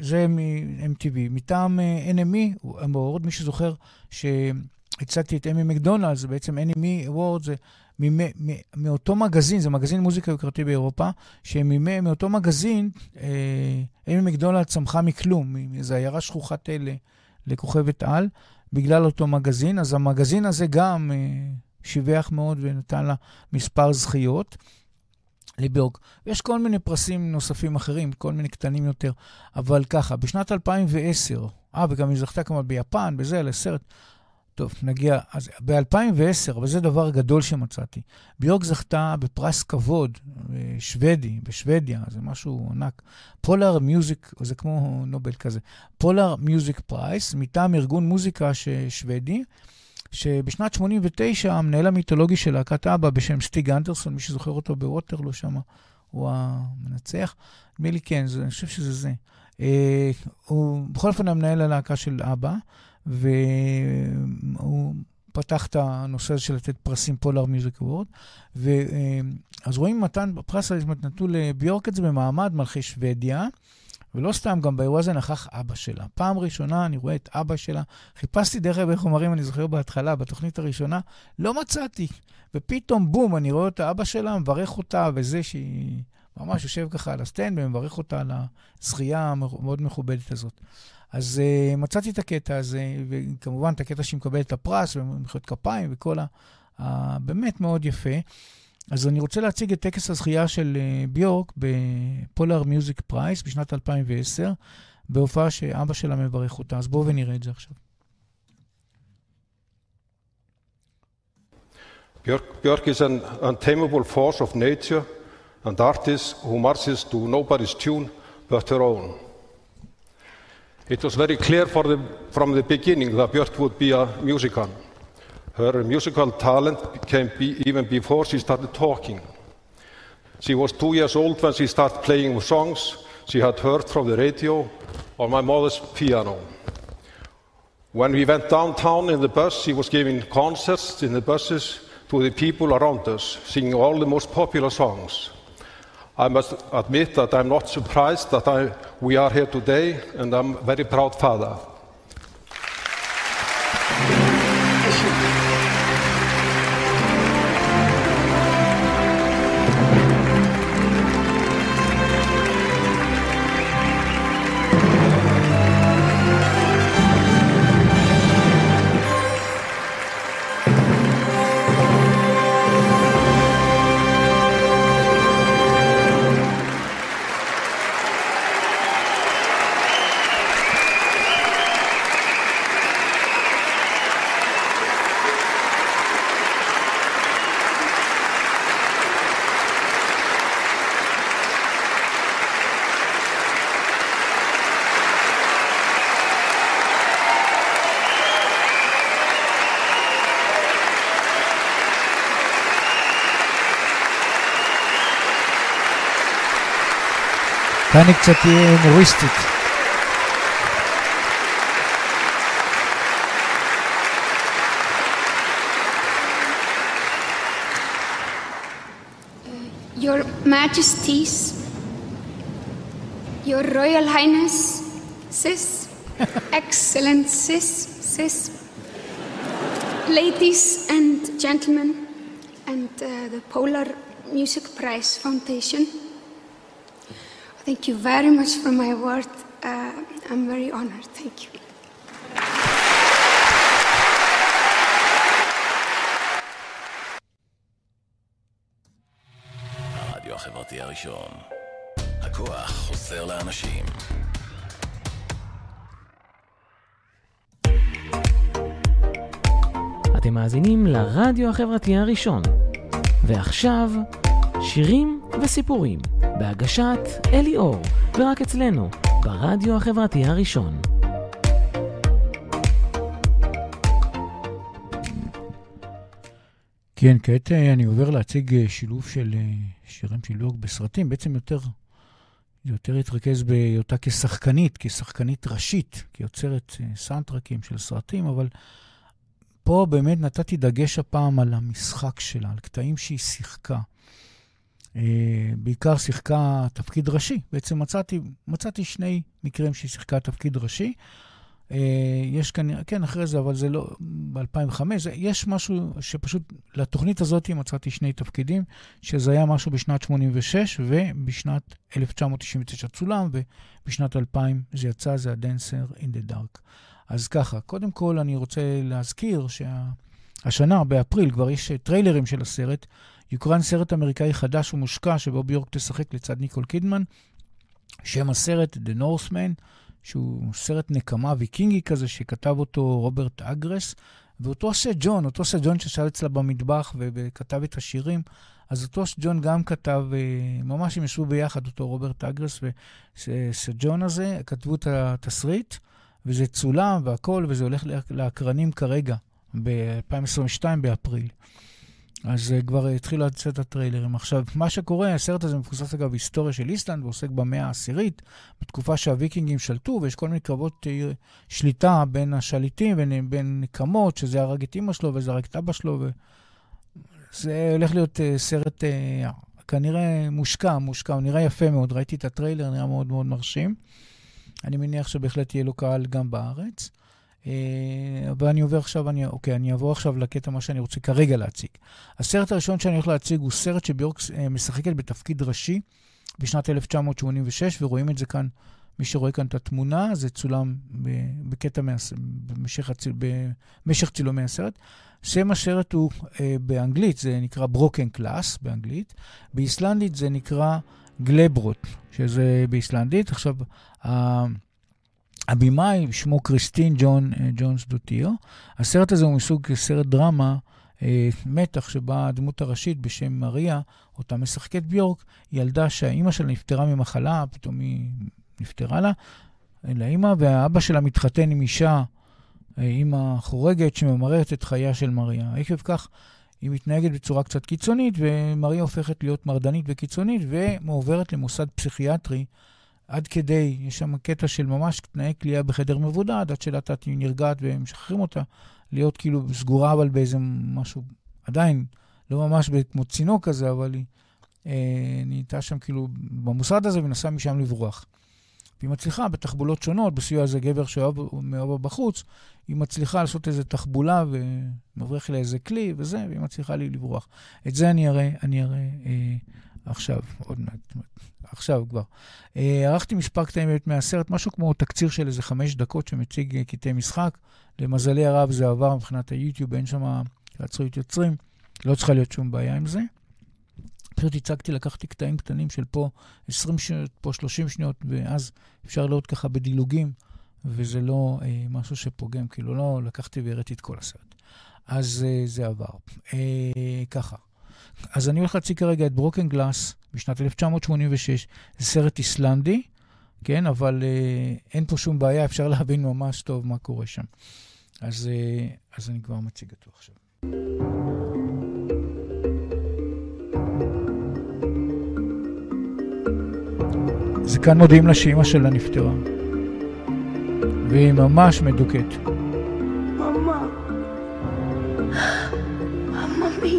זה מ-אם טי וי. מטעם אן אם אי Award, מי שזוכר שהצגתי את אמי מקדונלד, זה בעצם אן אם אי Award, זה מאותו מגזין, זה מגזין מוזיקה וקרתי באירופה, שמאותו מגזין, אמי מקדונלד צמחה מכלום, זה עיירה שכוחת אלה לכוכבת על, בגלל אותו מגזין, אז המגזין הזה גם שיווח מאוד ונתן לה מספר זכיות, לביורק. יש כל מיני פרסים נוספים אחרים, כל מיני קטנים יותר, אבל ככה, בשנת אלפיים ועשר, אה, וגם היא זכתה כמה ביפן, בזה, לסרט, טוב, נגיע, אז ב-אלפיים ועשר, וזה דבר גדול שמצאתי, ביורק זכתה בפרס כבוד, בשוודי, בשוודיה, זה משהו ענק, פולר מיוזיק, זה כמו נובל כזה, פולר מיוזיק פרייס, מטעם ארגון מוזיקה ששוודי, שבשנת שמונים ותשע המנהל המיתולוגי של להקת אבא בשם סטיג אנדרסון, מי שזוכר אותו בווטרלו שם, הוא המנצח, מילי כן, זה, אני חושב שזה זה. אה, הוא בכל אופן המנהל הלהקה של אבא, והוא פתח את הנושא של לתת פרסים פולר מיוזיק אוורד, אז רואים מתן בפרס, נתנו לביורק את זה במעמד מלכי שוודיה, ולא סתם, גם באירוע הזה נכח אבא שלה. פעם ראשונה אני רואה את אבא שלה, חיפשתי דרך הרבה חומרים, אני זוכר בהתחלה, בתוכנית הראשונה, לא מצאתי. ופתאום בום, אני רואה את האבא שלה, מברך אותה, וזה שהיא ממש יושב ככה על הסטנד, ומברך אותה על הזכייה המאוד מכובדת הזאת. אז uh, מצאתי את הקטע הזה, וכמובן את הקטע שהיא מקבלת את הפרס, ומחיאות כפיים, וכל ה... ה... באמת מאוד יפה. אז אני רוצה להציג את טקס הזכייה של ביורק בפולר מיוזיק פרייס בשנת אלפיים ועשר, בהופעה שאבא שלה מברך אותה. אז בואו ונראה את זה עכשיו. Björk is an untamable force of nature and artist who marches to nobody's tune but her own. It was very clear for the, from the beginning that Björk would be a musician. Her musical talent came be even before she started talking. She was two years old when she started playing with songs she had heard from the radio or my mother's piano. When we went downtown in the bus, she was giving concerts in the buses to the people around us, singing all the most popular songs. I must admit that I'm not surprised that I, we are here today, and I'm a very proud father. כאן היא קצת הומוריסטית. Your Majesties, Your Royal Highness, Sis, Excellencies, Sis, Ladies and gentlemen, and uh, the Polar Music Prize Foundation, thank you very much for my award. Uh, I'm very honored. Thank you. הרדיו החברתי הראשון. הכוח חוסר לאנשים. אתם מאזינים לרדיו החברתי הראשון. ועכשיו, שירים וסיפורים, בהגשת אלי אור, ורק אצלנו, ברדיו החברתי הראשון. כן, כעת אני עובר להציג שילוב של שירים של יורק בסרטים, בעצם יותר, יותר התרכז בהיותה כשחקנית, כשחקנית ראשית, כיוצרת סאונדטרקים של סרטים, אבל פה באמת נתתי דגש הפעם על המשחק שלה, על קטעים שהיא שיחקה. בעיקר שיחקה תפקיד ראשי. בעצם מצאתי, מצאתי שני מקרים שהיא שיחקה תפקיד ראשי. יש כנראה, כן, אחרי זה, אבל זה לא, ב-אלפיים וחמש, יש משהו שפשוט, לתוכנית הזאת מצאתי שני תפקידים, שזה היה משהו בשנת שמונים ושש, ובשנת אלף תשע מאות תשעים ותשע צולם, ובשנת אלפיים זה יצא, זה ה-Dancer in the Dark. אז ככה, קודם כל אני רוצה להזכיר שהשנה, באפריל, כבר יש טריילרים של הסרט, יוקרן סרט אמריקאי חדש ומושקע שבו ביורק תשחק לצד ניקול קידמן. שם הסרט The Northman, שהוא סרט נקמה ויקינגי כזה שכתב אותו רוברט אגרס, ואותו סג'ון, אותו סג'ון ששאל אצלה במטבח וכתב את השירים, אז אותו סג'ון גם כתב, ממש הם ישבו ביחד, אותו רוברט אגרס וסג'ון הזה, כתבו את התסריט, וזה צולם והכל, וזה הולך להקרנים כרגע, ב-אלפיים עשרים ושתיים באפריל. אז כבר התחיל לצאת הטריילרים. עכשיו, מה שקורה, הסרט הזה מבוסס אגב היסטוריה של איסלנד, ועוסק במאה העשירית, בתקופה שהוויקינגים שלטו, ויש כל מיני קרבות שליטה בין השליטים, בין, בין נקמות, שזה הרג את אמא שלו, וזה הרג את אבא שלו, וזה הולך להיות סרט כנראה מושקע, מושקע, הוא נראה יפה מאוד, ראיתי את הטריילר, נראה מאוד מאוד מרשים. אני מניח שבהחלט יהיה לו קהל גם בארץ. אבל אני עובר עכשיו, אני, אוקיי, אני אעבור עכשיו לקטע מה שאני רוצה כרגע להציג. הסרט הראשון שאני הולך להציג הוא סרט שביורק משחקת בתפקיד ראשי בשנת אלף תשע מאות שמונים ושש, ורואים את זה כאן, מי שרואה כאן את התמונה, זה צולם בקטע במשך, במשך צילומי הסרט. שם הסרט הוא באנגלית, זה נקרא Broken Glass באנגלית, באיסלנדית זה נקרא גלברוט, שזה באיסלנדית. עכשיו, הבימאי שמו קריסטין ג'ון ג'ונסדוטיר. הסרט הזה הוא מסוג סרט דרמה, מתח שבה הדמות הראשית בשם מריה, אותה משחקת ביורק, ילדה שהאימא שלה נפטרה ממחלה, פתאום היא נפטרה לה, לאימא, והאבא שלה מתחתן עם אישה, אימא חורגת שממררת את חייה של מריה. עקב כך, היא מתנהגת בצורה קצת קיצונית, ומריה הופכת להיות מרדנית וקיצונית, ומעוברת למוסד פסיכיאטרי, עד כדי, יש שם קטע של ממש תנאי כלייה בחדר מבודד, עד שלאט לאט היא נרגעת והם משחררים אותה, להיות כאילו סגורה, אבל באיזה משהו, עדיין, לא ממש כמו צינוק כזה, אבל היא אה, נהייתה שם כאילו במוסד הזה, ונסעה משם לברוח. והיא מצליחה בתחבולות שונות, בסיוע הזה גבר שאוהב בחוץ, היא מצליחה לעשות איזו תחבולה, ומבריח לה איזה כלי וזה, והיא מצליחה לי לברוח. את זה אני אראה, אני אראה... אה, עכשיו, עוד מעט, עכשיו כבר. ערכתי מספר קטעים באמת מהסרט, משהו כמו תקציר של איזה חמש דקות שמציג קטעי משחק. למזלי הרב זה עבר מבחינת היוטיוב, אין שם עצריות יוצרים, לא צריכה להיות שום בעיה עם זה. פשוט הצגתי, לקחתי קטעים קטנים של פה עשרים שניות, פה שלושים שניות, ואז אפשר להיות ככה בדילוגים, וזה לא אה, משהו שפוגם, כאילו לא לקחתי והראיתי את כל הסרט. אז אה, זה עבר. אה, ככה. אז אני הולך להציג כרגע את ברוקן גלאס בשנת אלף תשע מאות שמונים ושש, זה סרט איסלנדי, כן, אבל אה, אין פה שום בעיה, אפשר להבין ממש טוב מה קורה שם. אז, אה, אז אני כבר מציג אותו עכשיו. זה כאן מודיעים לה שאימא שלה נפטרה, והיא ממש מדוקת. ממה, ממה מי?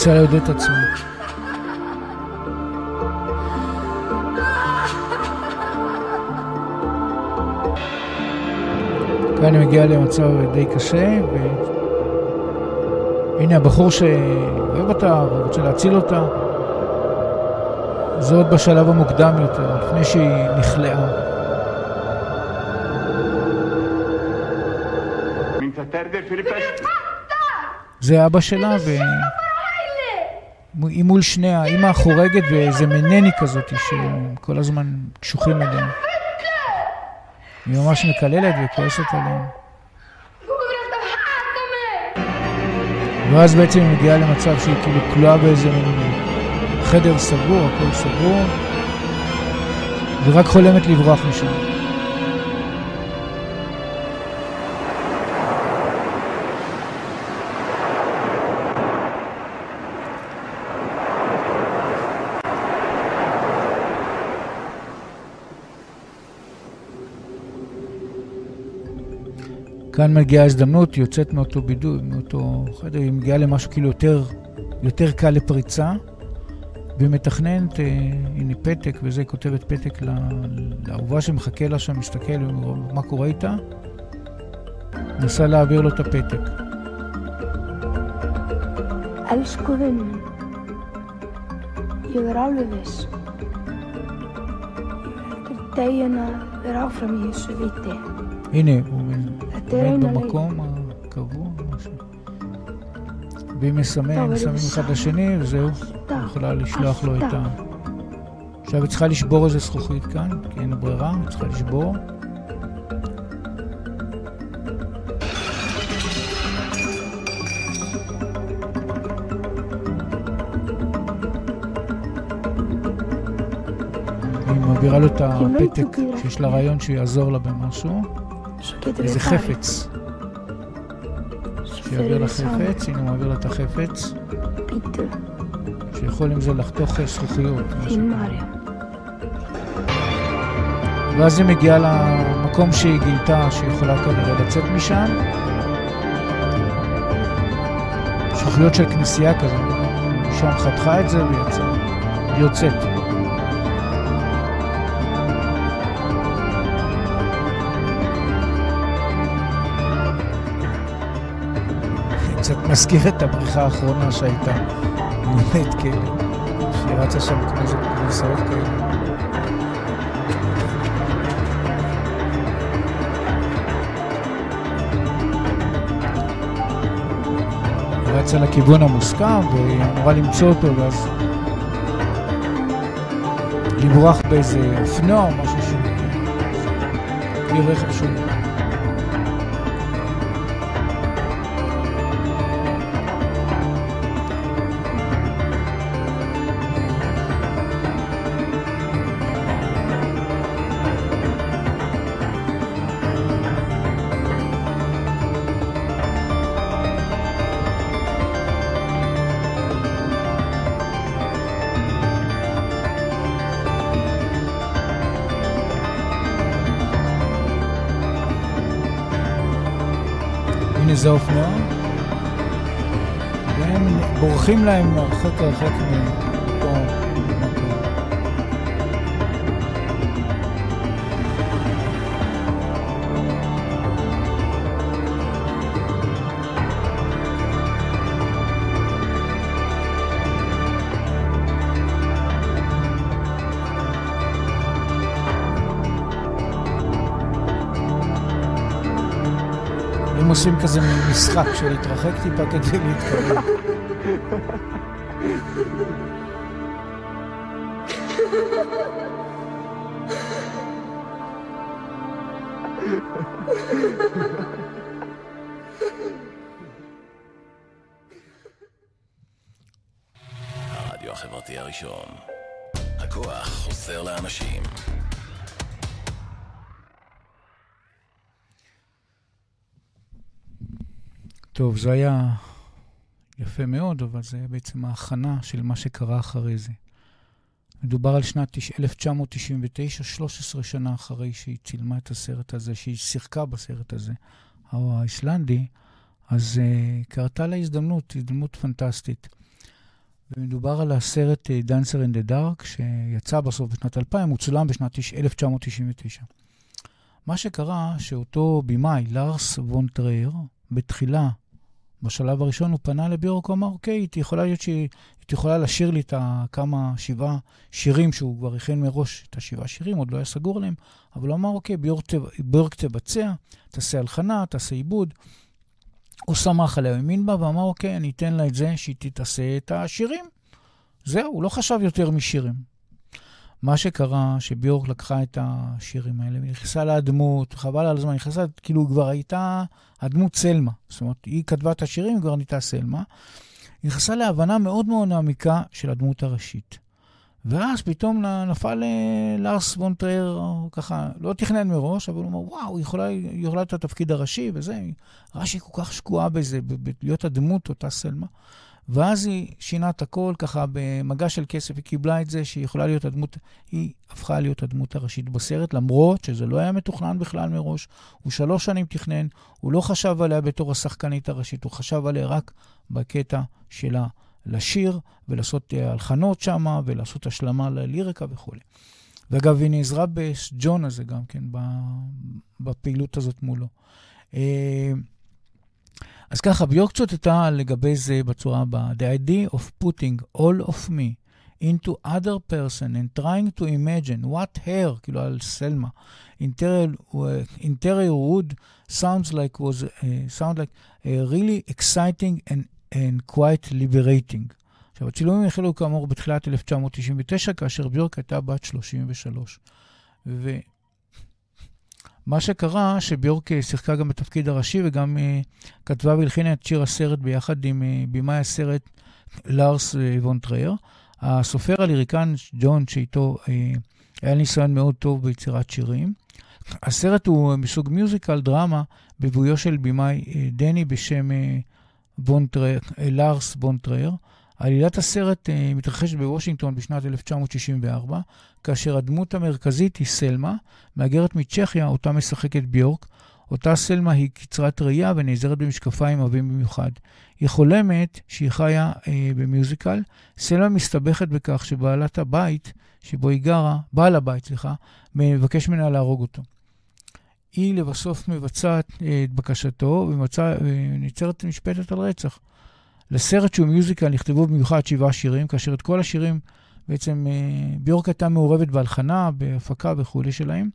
ניסה להודד את עצמו. ואני מגיע למצב די קשה, והנה הבחור שאוהב אותה, רוצה להציל אותה. זה עוד בשלב המוקדם יותר, לפני שהיא נכלאה. זה אבא שלה, והיא מול שניה, אימא החורגת ואיזה מנני כזאת, שכל הזמן קשוחים עליהם. היא ממש מקללת וכועסת עליהם. ואז בעצם היא מגיעה למצב שהיא כאילו כלואה באיזה חדר סגור, הכל סגור, ורק חולמת לברוח משם. כאן מגיעה הזדמנות, היא יוצאת מאותו בידוד, מאותו חדר, היא מגיעה למשהו כאילו יותר, יותר קל לפריצה, והיא מתכננת, הנה פתק, וזה כותבת פתק לאהובה שמחכה לה שם, מסתכל מה קורה איתה, נסה להעביר לו את הפתק. Elsku vinni, ég er alveg viss. Ég er deginn að vera áfram í þessu viti. הנה, הוא עומד במקום הקבוע, משהו. והיא מסמן, מסמן אחד לשני, וזהו. היא יכולה לשלוח לו את ה... עכשיו היא צריכה לשבור איזה זכוכית כאן, כי אין ברירה, היא צריכה לשבור. היא מעבירה לו את הפתק שיש לה רעיון שיעזור לה במשהו. איזה חפץ. שיעביר לה חפץ, הנה הוא מעביר לה את החפץ. שיכול עם זה לחתוך זכוכיות. ואז היא מגיעה למקום שהיא גילתה, שהיא יכולה כנראה לצאת משם. זכוכיות של כנסייה כזאת. שם חתכה את זה ויצאה. היא יוצאת. מזכיר את הבריחה האחרונה שהייתה באמת כאלה, שהיא רצה שם כנזת כניסאות כאלה. היא רצה לכיוון המוסכם והיא אמורה למצוא אותו, ואז לברוח באיזה אופנוע או משהו שהוא כלי רכב שהוא זה אופנוע, והם בורחים להם הרחק הרחק מפה. עושים כזה משחק של להתרחק טיפה כדי להתקרב. הרדיו החברתי הראשון. הכוח עוזר לאנשים. טוב, זה היה יפה מאוד, אבל זה היה בעצם ההכנה של מה שקרה אחרי זה. מדובר על שנת אלף תשע מאות תשעים ותשע, שלוש עשרה שנה אחרי שהיא צילמה את הסרט הזה, שהיא שיחקה בסרט הזה, האיסלנדי, אז uh, קרתה לה הזדמנות, הזדמנות פנטסטית. ומדובר על הסרט Dancer in the Dark, שיצא בסוף בשנת אלפיים, הוא צולם בשנת אלף תשע מאות תשעים ותשע. מה שקרה, שאותו בימאי, לארס וון טרייר, בתחילה, בשלב הראשון, הוא פנה לביורק, הוא אמר, אוקיי, את יכולה להיות שהיא יכולה לשיר לי את כמה שבעה שירים, שהוא כבר הכין מראש את השבעה שירים, עוד לא היה סגור עליהם, אבל הוא אמר, אוקיי, ביורק תבצע, תעשה הלחנה, תעשה עיבוד, הוא שמח עליה, האמין בה, ואמר, אוקיי, אני אתן לה את זה, שהיא תתעשה את השירים. זהו, הוא לא חשב יותר משירים. מה שקרה, שביורק לקחה את השירים האלה, ונכנסה להדמות, חבל על הזמן, נכנסה, כאילו כבר הייתה הדמות סלמה. זאת אומרת, היא כתבה את השירים, היא כבר נהייתה סלמה. נכנסה להבנה מאוד מאוד עמיקה של הדמות הראשית. ואז פתאום נפל לארס וון טרייר, ככה, לא תכנן מראש, אבל הוא אומר, וואו, היא יכולה, היא יכולה את התפקיד הראשי, וזה, ראשי כל כך שקועה בזה, בלהיות הדמות, אותה סלמה. ואז היא שינה את הכל, ככה, במגע של כסף, היא קיבלה את זה, שהיא יכולה להיות הדמות, היא הפכה להיות הדמות הראשית בסרט, למרות שזה לא היה מתוכנן בכלל מראש, הוא שלוש שנים תכנן, הוא לא חשב עליה בתור השחקנית הראשית, הוא חשב עליה רק בקטע שלה. לשיר ולעשות הלחנות שמה ולעשות השלמה לליריקה וכו'. ואגב, היא נעזרה בשג'ון הזה גם כן, בפעילות הזאת מולו. אז ככה, ביורק צוטטה לגבי זה בצורה הבאה. The idea of putting all of me into other person and trying to imagine what her, כאילו על סלמה, interior, interior wood sounds like was, uh, sound like uh, really exciting and and quite liberating. עכשיו, הצילומים החלו כאמור בתחילת אלף תשע מאות תשעים ותשע, כאשר ביורק הייתה בת שלושים ושלוש. ומה שקרה, שביורק שיחקה גם בתפקיד הראשי, וגם uh, כתבה והלחינה את שיר הסרט ביחד עם uh, בימאי הסרט לארס וון טרייר. הסופר הליריקן ג'ון, שאיתו uh, היה ניסיון מאוד טוב ביצירת שירים. הסרט הוא מסוג מיוזיקל דרמה, בביויו של בימאי uh, דני בשם... Uh, לארס וון טרייר. עלילת הסרט uh, מתרחשת בוושינגטון בשנת אלף תשע מאות שישים וארבע, כאשר הדמות המרכזית היא סלמה, מהגרת מצ'כיה, אותה משחקת ביורק. אותה סלמה היא קצרת ראייה ונעזרת במשקפיים עבים במיוחד. היא חולמת שהיא חיה uh, במיוזיקל. סלמה מסתבכת בכך שבעלת הבית, שבו היא גרה, בעל הבית, סליחה, מבקש ממנה להרוג אותו. היא לבסוף מבצעת את בקשתו וניצרת משפטת על רצח. לסרט שהוא מיוזיקל נכתבו במיוחד שבעה שירים, כאשר את כל השירים בעצם ביורק הייתה מעורבת בהלחנה, בהפקה וכולי שלהם.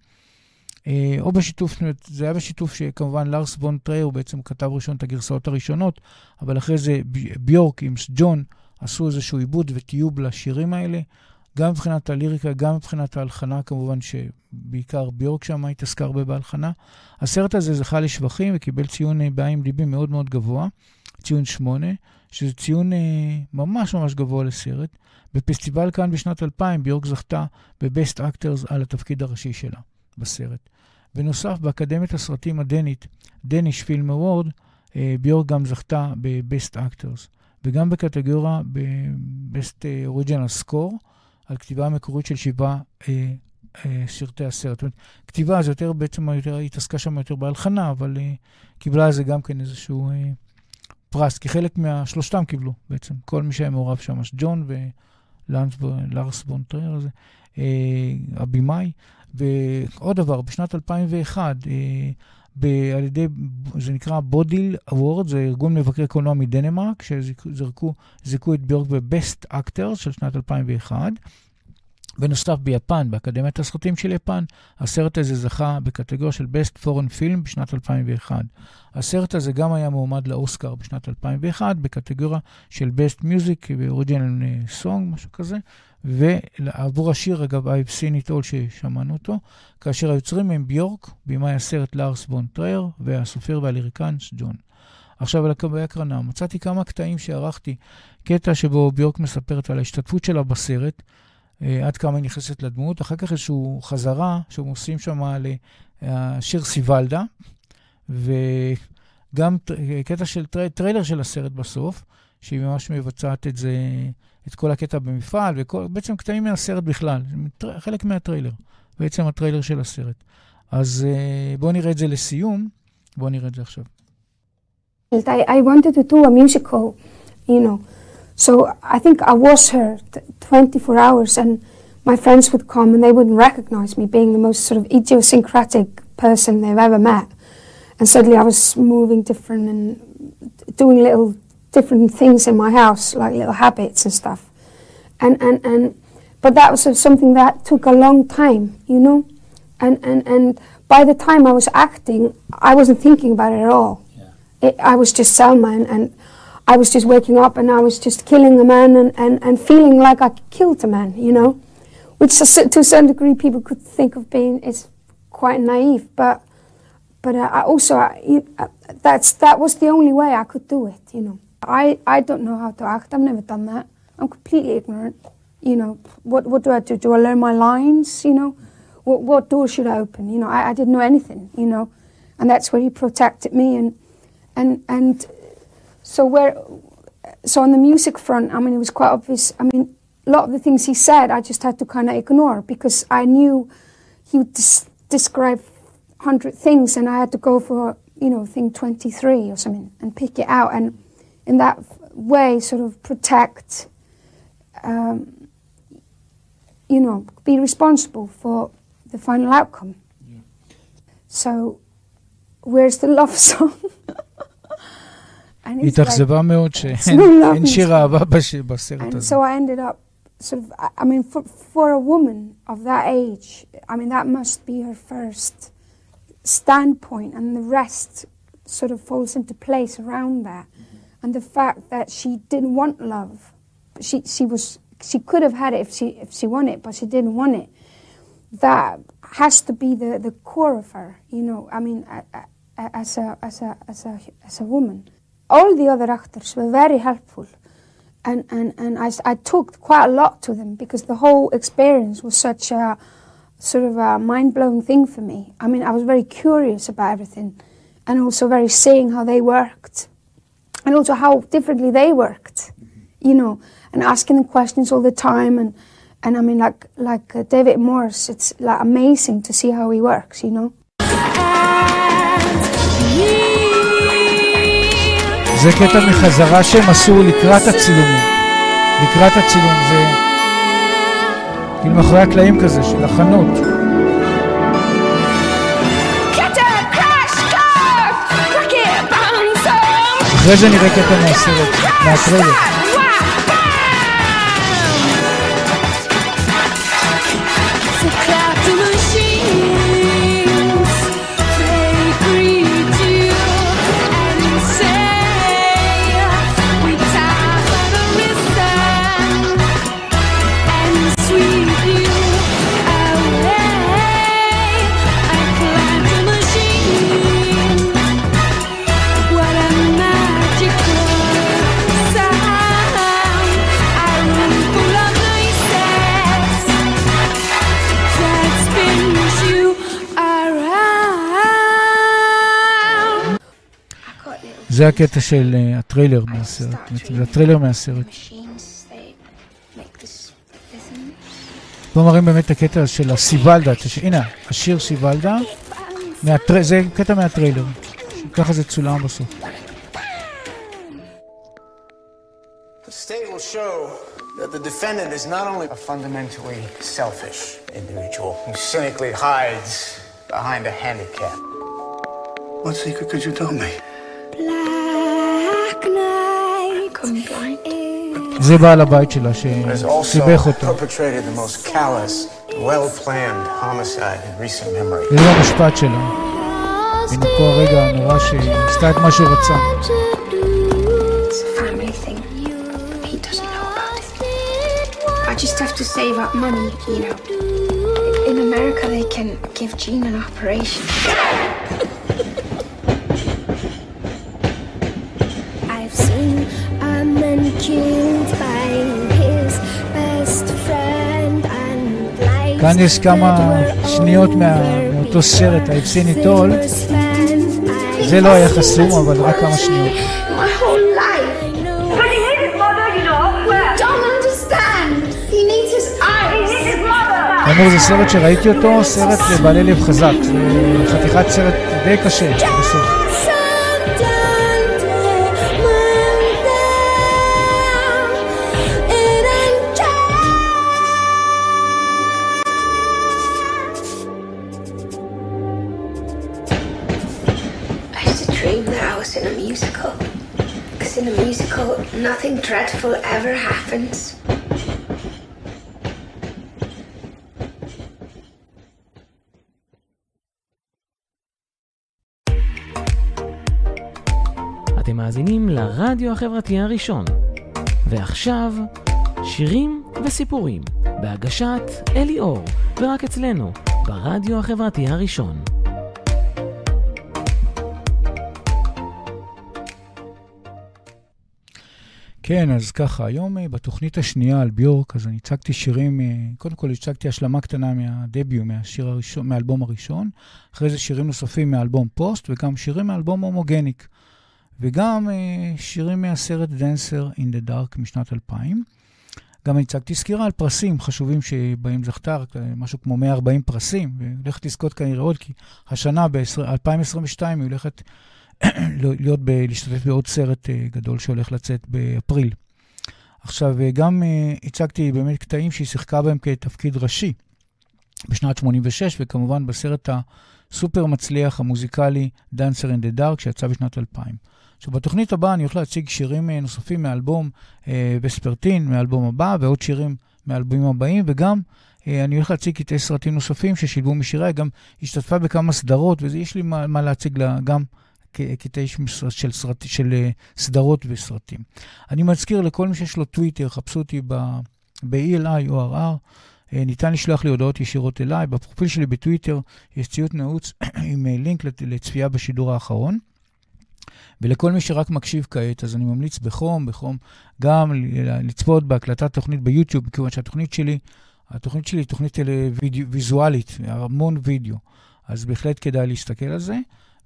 או בשיתוף, זה היה בשיתוף שכמובן לארס וון טרייר בעצם כתב ראשון את הגרסאות הראשונות, אבל אחרי זה ביורק עם ג'ון עשו איזשהו עיבוד וטיוב לשירים האלה. גם מבחינת הליריקה, גם מבחינת ההלחנה, כמובן שבעיקר ביורק שם התעסקה הרבה בהלחנה. הסרט הזה זכה לשבחים וקיבל ציון ב-איי אם די בי מאוד מאוד גבוה, ציון שמונה, שזה ציון ממש ממש גבוה לסרט. בפסטיבל כאן בשנת אלפיים, ביורק זכתה ב-Best Actors על התפקיד הראשי שלה בסרט. בנוסף, באקדמית הסרטים הדנית, Danish Film Award, ביורק גם זכתה ב-Best Actors, וגם בקטגוריה ב-Best Original Score, על כתיבה המקורית של שבעה אה, אה, סרטי הסרט. כתיבה זה יותר, בעצם יותר, היא התעסקה שם יותר בהלחנה, אבל אה, קיבלה זה גם כן איזשהו אה, פרס, כי חלק מהשלושתם קיבלו בעצם, כל מי שהיה מעורב שם, ג'ון ולארס וון טרייר הזה, אה, הבימאי. ועוד דבר, בשנת אלפיים ואחת, אה, ב- על ידי, זה נקרא בודיל אוורד, זה ארגון מבקרי קולנוע מדנמרק, שזיכו את ביורק ב-Best Actors של שנת אלפיים ואחת. בנוסף ביפן, באקדמיית הסרטים של יפן, הסרט הזה זכה בקטגוריה של Best Foreign Film בשנת אלפיים ואחת. הסרט הזה גם היה מועמד לאוסקר בשנת אלפיים ואחת, בקטגוריה של Best Music ו-Original Song, משהו כזה, ועבור השיר, אגב, I've seen it all ששמענו אותו, כאשר היוצרים הם ביורק, בימאי הסרט לארס וון טרייר, והסופר והליריקן ג'ון. עכשיו על הקבעי הקרנה, מצאתי כמה קטעים שערכתי, קטע שבו ביורק מספרת על ההשתתפות שלה בסרט, עד כמה היא נכנסת לדמות, אחר כך איזשהו חזרה, שהם עושים שם על השיר סיבלדה, וגם קטע של טרי, טריילר של הסרט בסוף, שהיא ממש מבצעת את זה, את כל הקטע במפעל, ובעצם קטעים מהסרט בכלל, חלק מהטריילר, בעצם הטריילר של הסרט. אז בואו נראה את זה לסיום, בואו נראה את זה עכשיו. I wanted to do a musical, you know, So I think I was her twenty-four hours, and my friends would come and they wouldn't recognize me, being the most sort of idiosyncratic person they've ever met. And suddenly I was moving different and doing little different things in my house, like little habits and stuff. And, and, and but that was something that took a long time, you know? And, and, and by the time I was acting, I wasn't thinking about it at all. Yeah. It, I was just Selma, and, and I was just waking up and I was just killing a man and, and, and feeling like I killed a man, you know? Which to a certain degree people could think of being, it's quite naive, but but I also, I, that's that was the only way I could do it, you know. I, I don't know how to act, I've never done that. I'm completely ignorant, you know. What what do I do? Do I learn my lines, you know? What, what door should I open, you know? I, I didn't know anything, you know. And that's where he protected me, and, and, and so where, so on the music front, I mean, it was quite obvious, I mean, a lot of the things he said, I just had to kind of ignore, because I knew he would dis describe a hundred things, and I had to go for, you know, thing twenty-three or something, and pick it out, and in that way sort of protect, um, you know, be responsible for the final outcome. Yeah. So, where's the love song? היא תחזבה מאוד שאין שיר אהבה בסרט הזה. And so I ended up sort of, I mean, for, for a woman of that age, I mean, that must be her first standpoint, and the rest sort of falls into place around that. And the fact that she didn't want love, she she was she could have had it if she if she wanted it, but she didn't want it. That has to be the the core of her, you know. I mean, as a as a as a as a woman. All the other actors were very helpful, and, and, and I, I talked quite a lot to them, because the whole experience was such a sort of a mind-blowing thing for me. I mean, I was very curious about everything, and also very seeing how they worked, and also how differently they worked, you know, and asking them questions all the time. And, and I mean, like, like uh, David Morris, it's like amazing to see how he works, you know. זה קטע מחזרה שהם עשו לקראת הצילומים. לקראת הצילום זה כאילו מאחורי הקלעים כזה של החנות. אחרי זה נראה קטע מהסרט, מהטריילר. זה הקטע של הטריילר מהסרט, זה הטריילר מהסרט. פה מראים באמת את הקטע של הסיבלדה, הנה, השיר סיבלדה, זה קטע מהטריילר, ככה זה צולם בסוף. The state will show that the defendant is not only a fundamentally selfish individual who cynically hides behind a handicap. What secret could you tell me? זה בעל הבית שלה שסיבך אותו. זה המשפט שלה. בנקו הרגע הנורא שעשתה את מה שרצה. כאן יש כמה שניות מאותו סרט, I've seen it all. זה לא היה חסום, אבל רק כמה שניות. אמור, זה סרט שראיתי אותו, סרט לבעלי לב חזק, זה חתיכת סרט די קשה בסוף. time that I was in a musical. Because in a musical, nothing dreadful ever happens. אתם מאזינים לרדיו החברתי הראשון. ועכשיו, שירים וסיפורים, בהגשת אלי אור, ורק אצלנו, ברדיו החברתי הראשון. כן, אז ככה, היום בתוכנית השנייה על ביורק, אז אני הצגתי שירים, קודם כל הצגתי השלמה קטנה מהדביו, מהשיר הראשון, מהאלבום הראשון, אחרי זה שירים נוספים מהאלבום פוסט, וגם שירים מהאלבום הומוגניק, וגם שירים מהסרט Dancer in the Dark משנת אלפיים. גם הצגתי סקירה על פרסים חשובים שבהם זכתה, משהו כמו מאה וארבעים פרסים, והולכת לזכות כנראה עוד, כי השנה ב-אלפיים עשרים ושתיים היא הולכת להיות ב- להשתתף בעוד סרט גדול שהולך לצאת באפריל. עכשיו, גם הצגתי באמת קטעים שהיא שיחקה בהם כתפקיד ראשי בשנת שמונים ושש, וכמובן בסרט הסופר מצליח המוזיקלי Dancer in the Dark שיצא בשנת אלפיים. שבתוכנית הבאה אני הולך להציג שירים נוספים מאלבום וספרטין, מאלבום הבא, ועוד שירים מאלבומים הבאים, וגם אני הולך להציג קטעי סרטים נוספים ששילבו משיריה, גם השתתפה בכמה סדרות, ויש לי מה, מה להציג לה, גם קטעי של, סרט, של סדרות וסרטים. אני מזכיר לכל מי שיש לו טוויטר, חפשו אותי ב-E L I O R R, ניתן לשלוח לי הודעות ישירות אליי, בפרופיל שלי בטוויטר יש ציוט נעוץ עם לינק לצפייה בשידור האחרון, ולכל מי שרק מקשיב כעת, אז אני ממליץ בחום, בחום גם לצפות בהקלטת תוכנית ביוטיוב, כיוון שהתוכנית שלי, התוכנית שלי היא תוכנית ויזואלית, המון וידאו, אז בהחלט כדאי להסתכל על זה,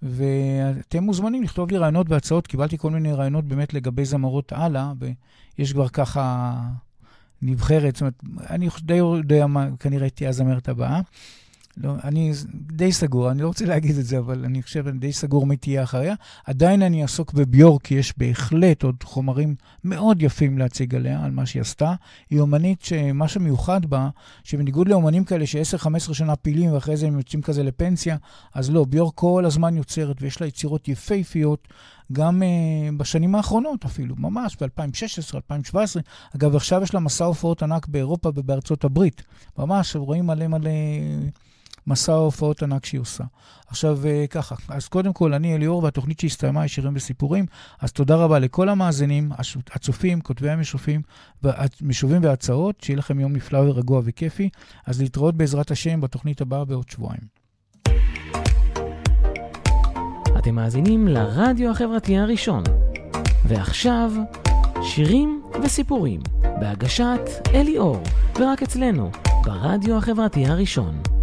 ואתם מוזמנים לכתוב לי רעיונות בהצעות, קיבלתי כל מיני רעיונות באמת לגבי זמרות הלאה, ויש כבר ככה נבחרת, זאת אומרת, אני די יודע מה כנראה תהיה הזמרת הבאה, לא, אני די סגור, אני לא רוצה להגיד את זה, אבל אני חושב, אני די סגור מי תהיה אחריה. עדיין אני אעסוק בביורק, כי יש בהחלט עוד חומרים מאוד יפים להציג עליה, על מה שהיא עשתה. היא אומנית שמשהו מיוחד בה, שבניגוד לאומנים כאלה ש-עשר חמש עשרה שנה פעילים, ואחרי זה הם יוצאים כזה לפנסיה, אז לא, ביורק כל הזמן יוצרת, ויש לה יצירות יפהפיות, גם uh, בשנים האחרונות אפילו, ממש, ב-אלפיים ושש עשרה, אלפיים שבע עשרה. אגב, עכשיו יש לה מסע הופעות ענק באירופה ובארצות הברית. ממש, רואים מלא מלא מסע ההופעות ענק שהיא עושה. עכשיו ככה, אז קודם כל, אני אליאור, והתוכנית שהסתיימה היא שירים וסיפורים, אז תודה רבה לכל המאזינים, הצופים, כותבי המשופים, משובים והצעות, שיהיה לכם יום נפלא ורגוע וכיפי, אז להתראות בעזרת השם בתוכנית הבאה בעוד שבועיים. אתם מאזינים לרדיו החברתי הראשון, ועכשיו, שירים וסיפורים, בהגשת אליאור, ורק אצלנו, ברדיו החברתי הראשון.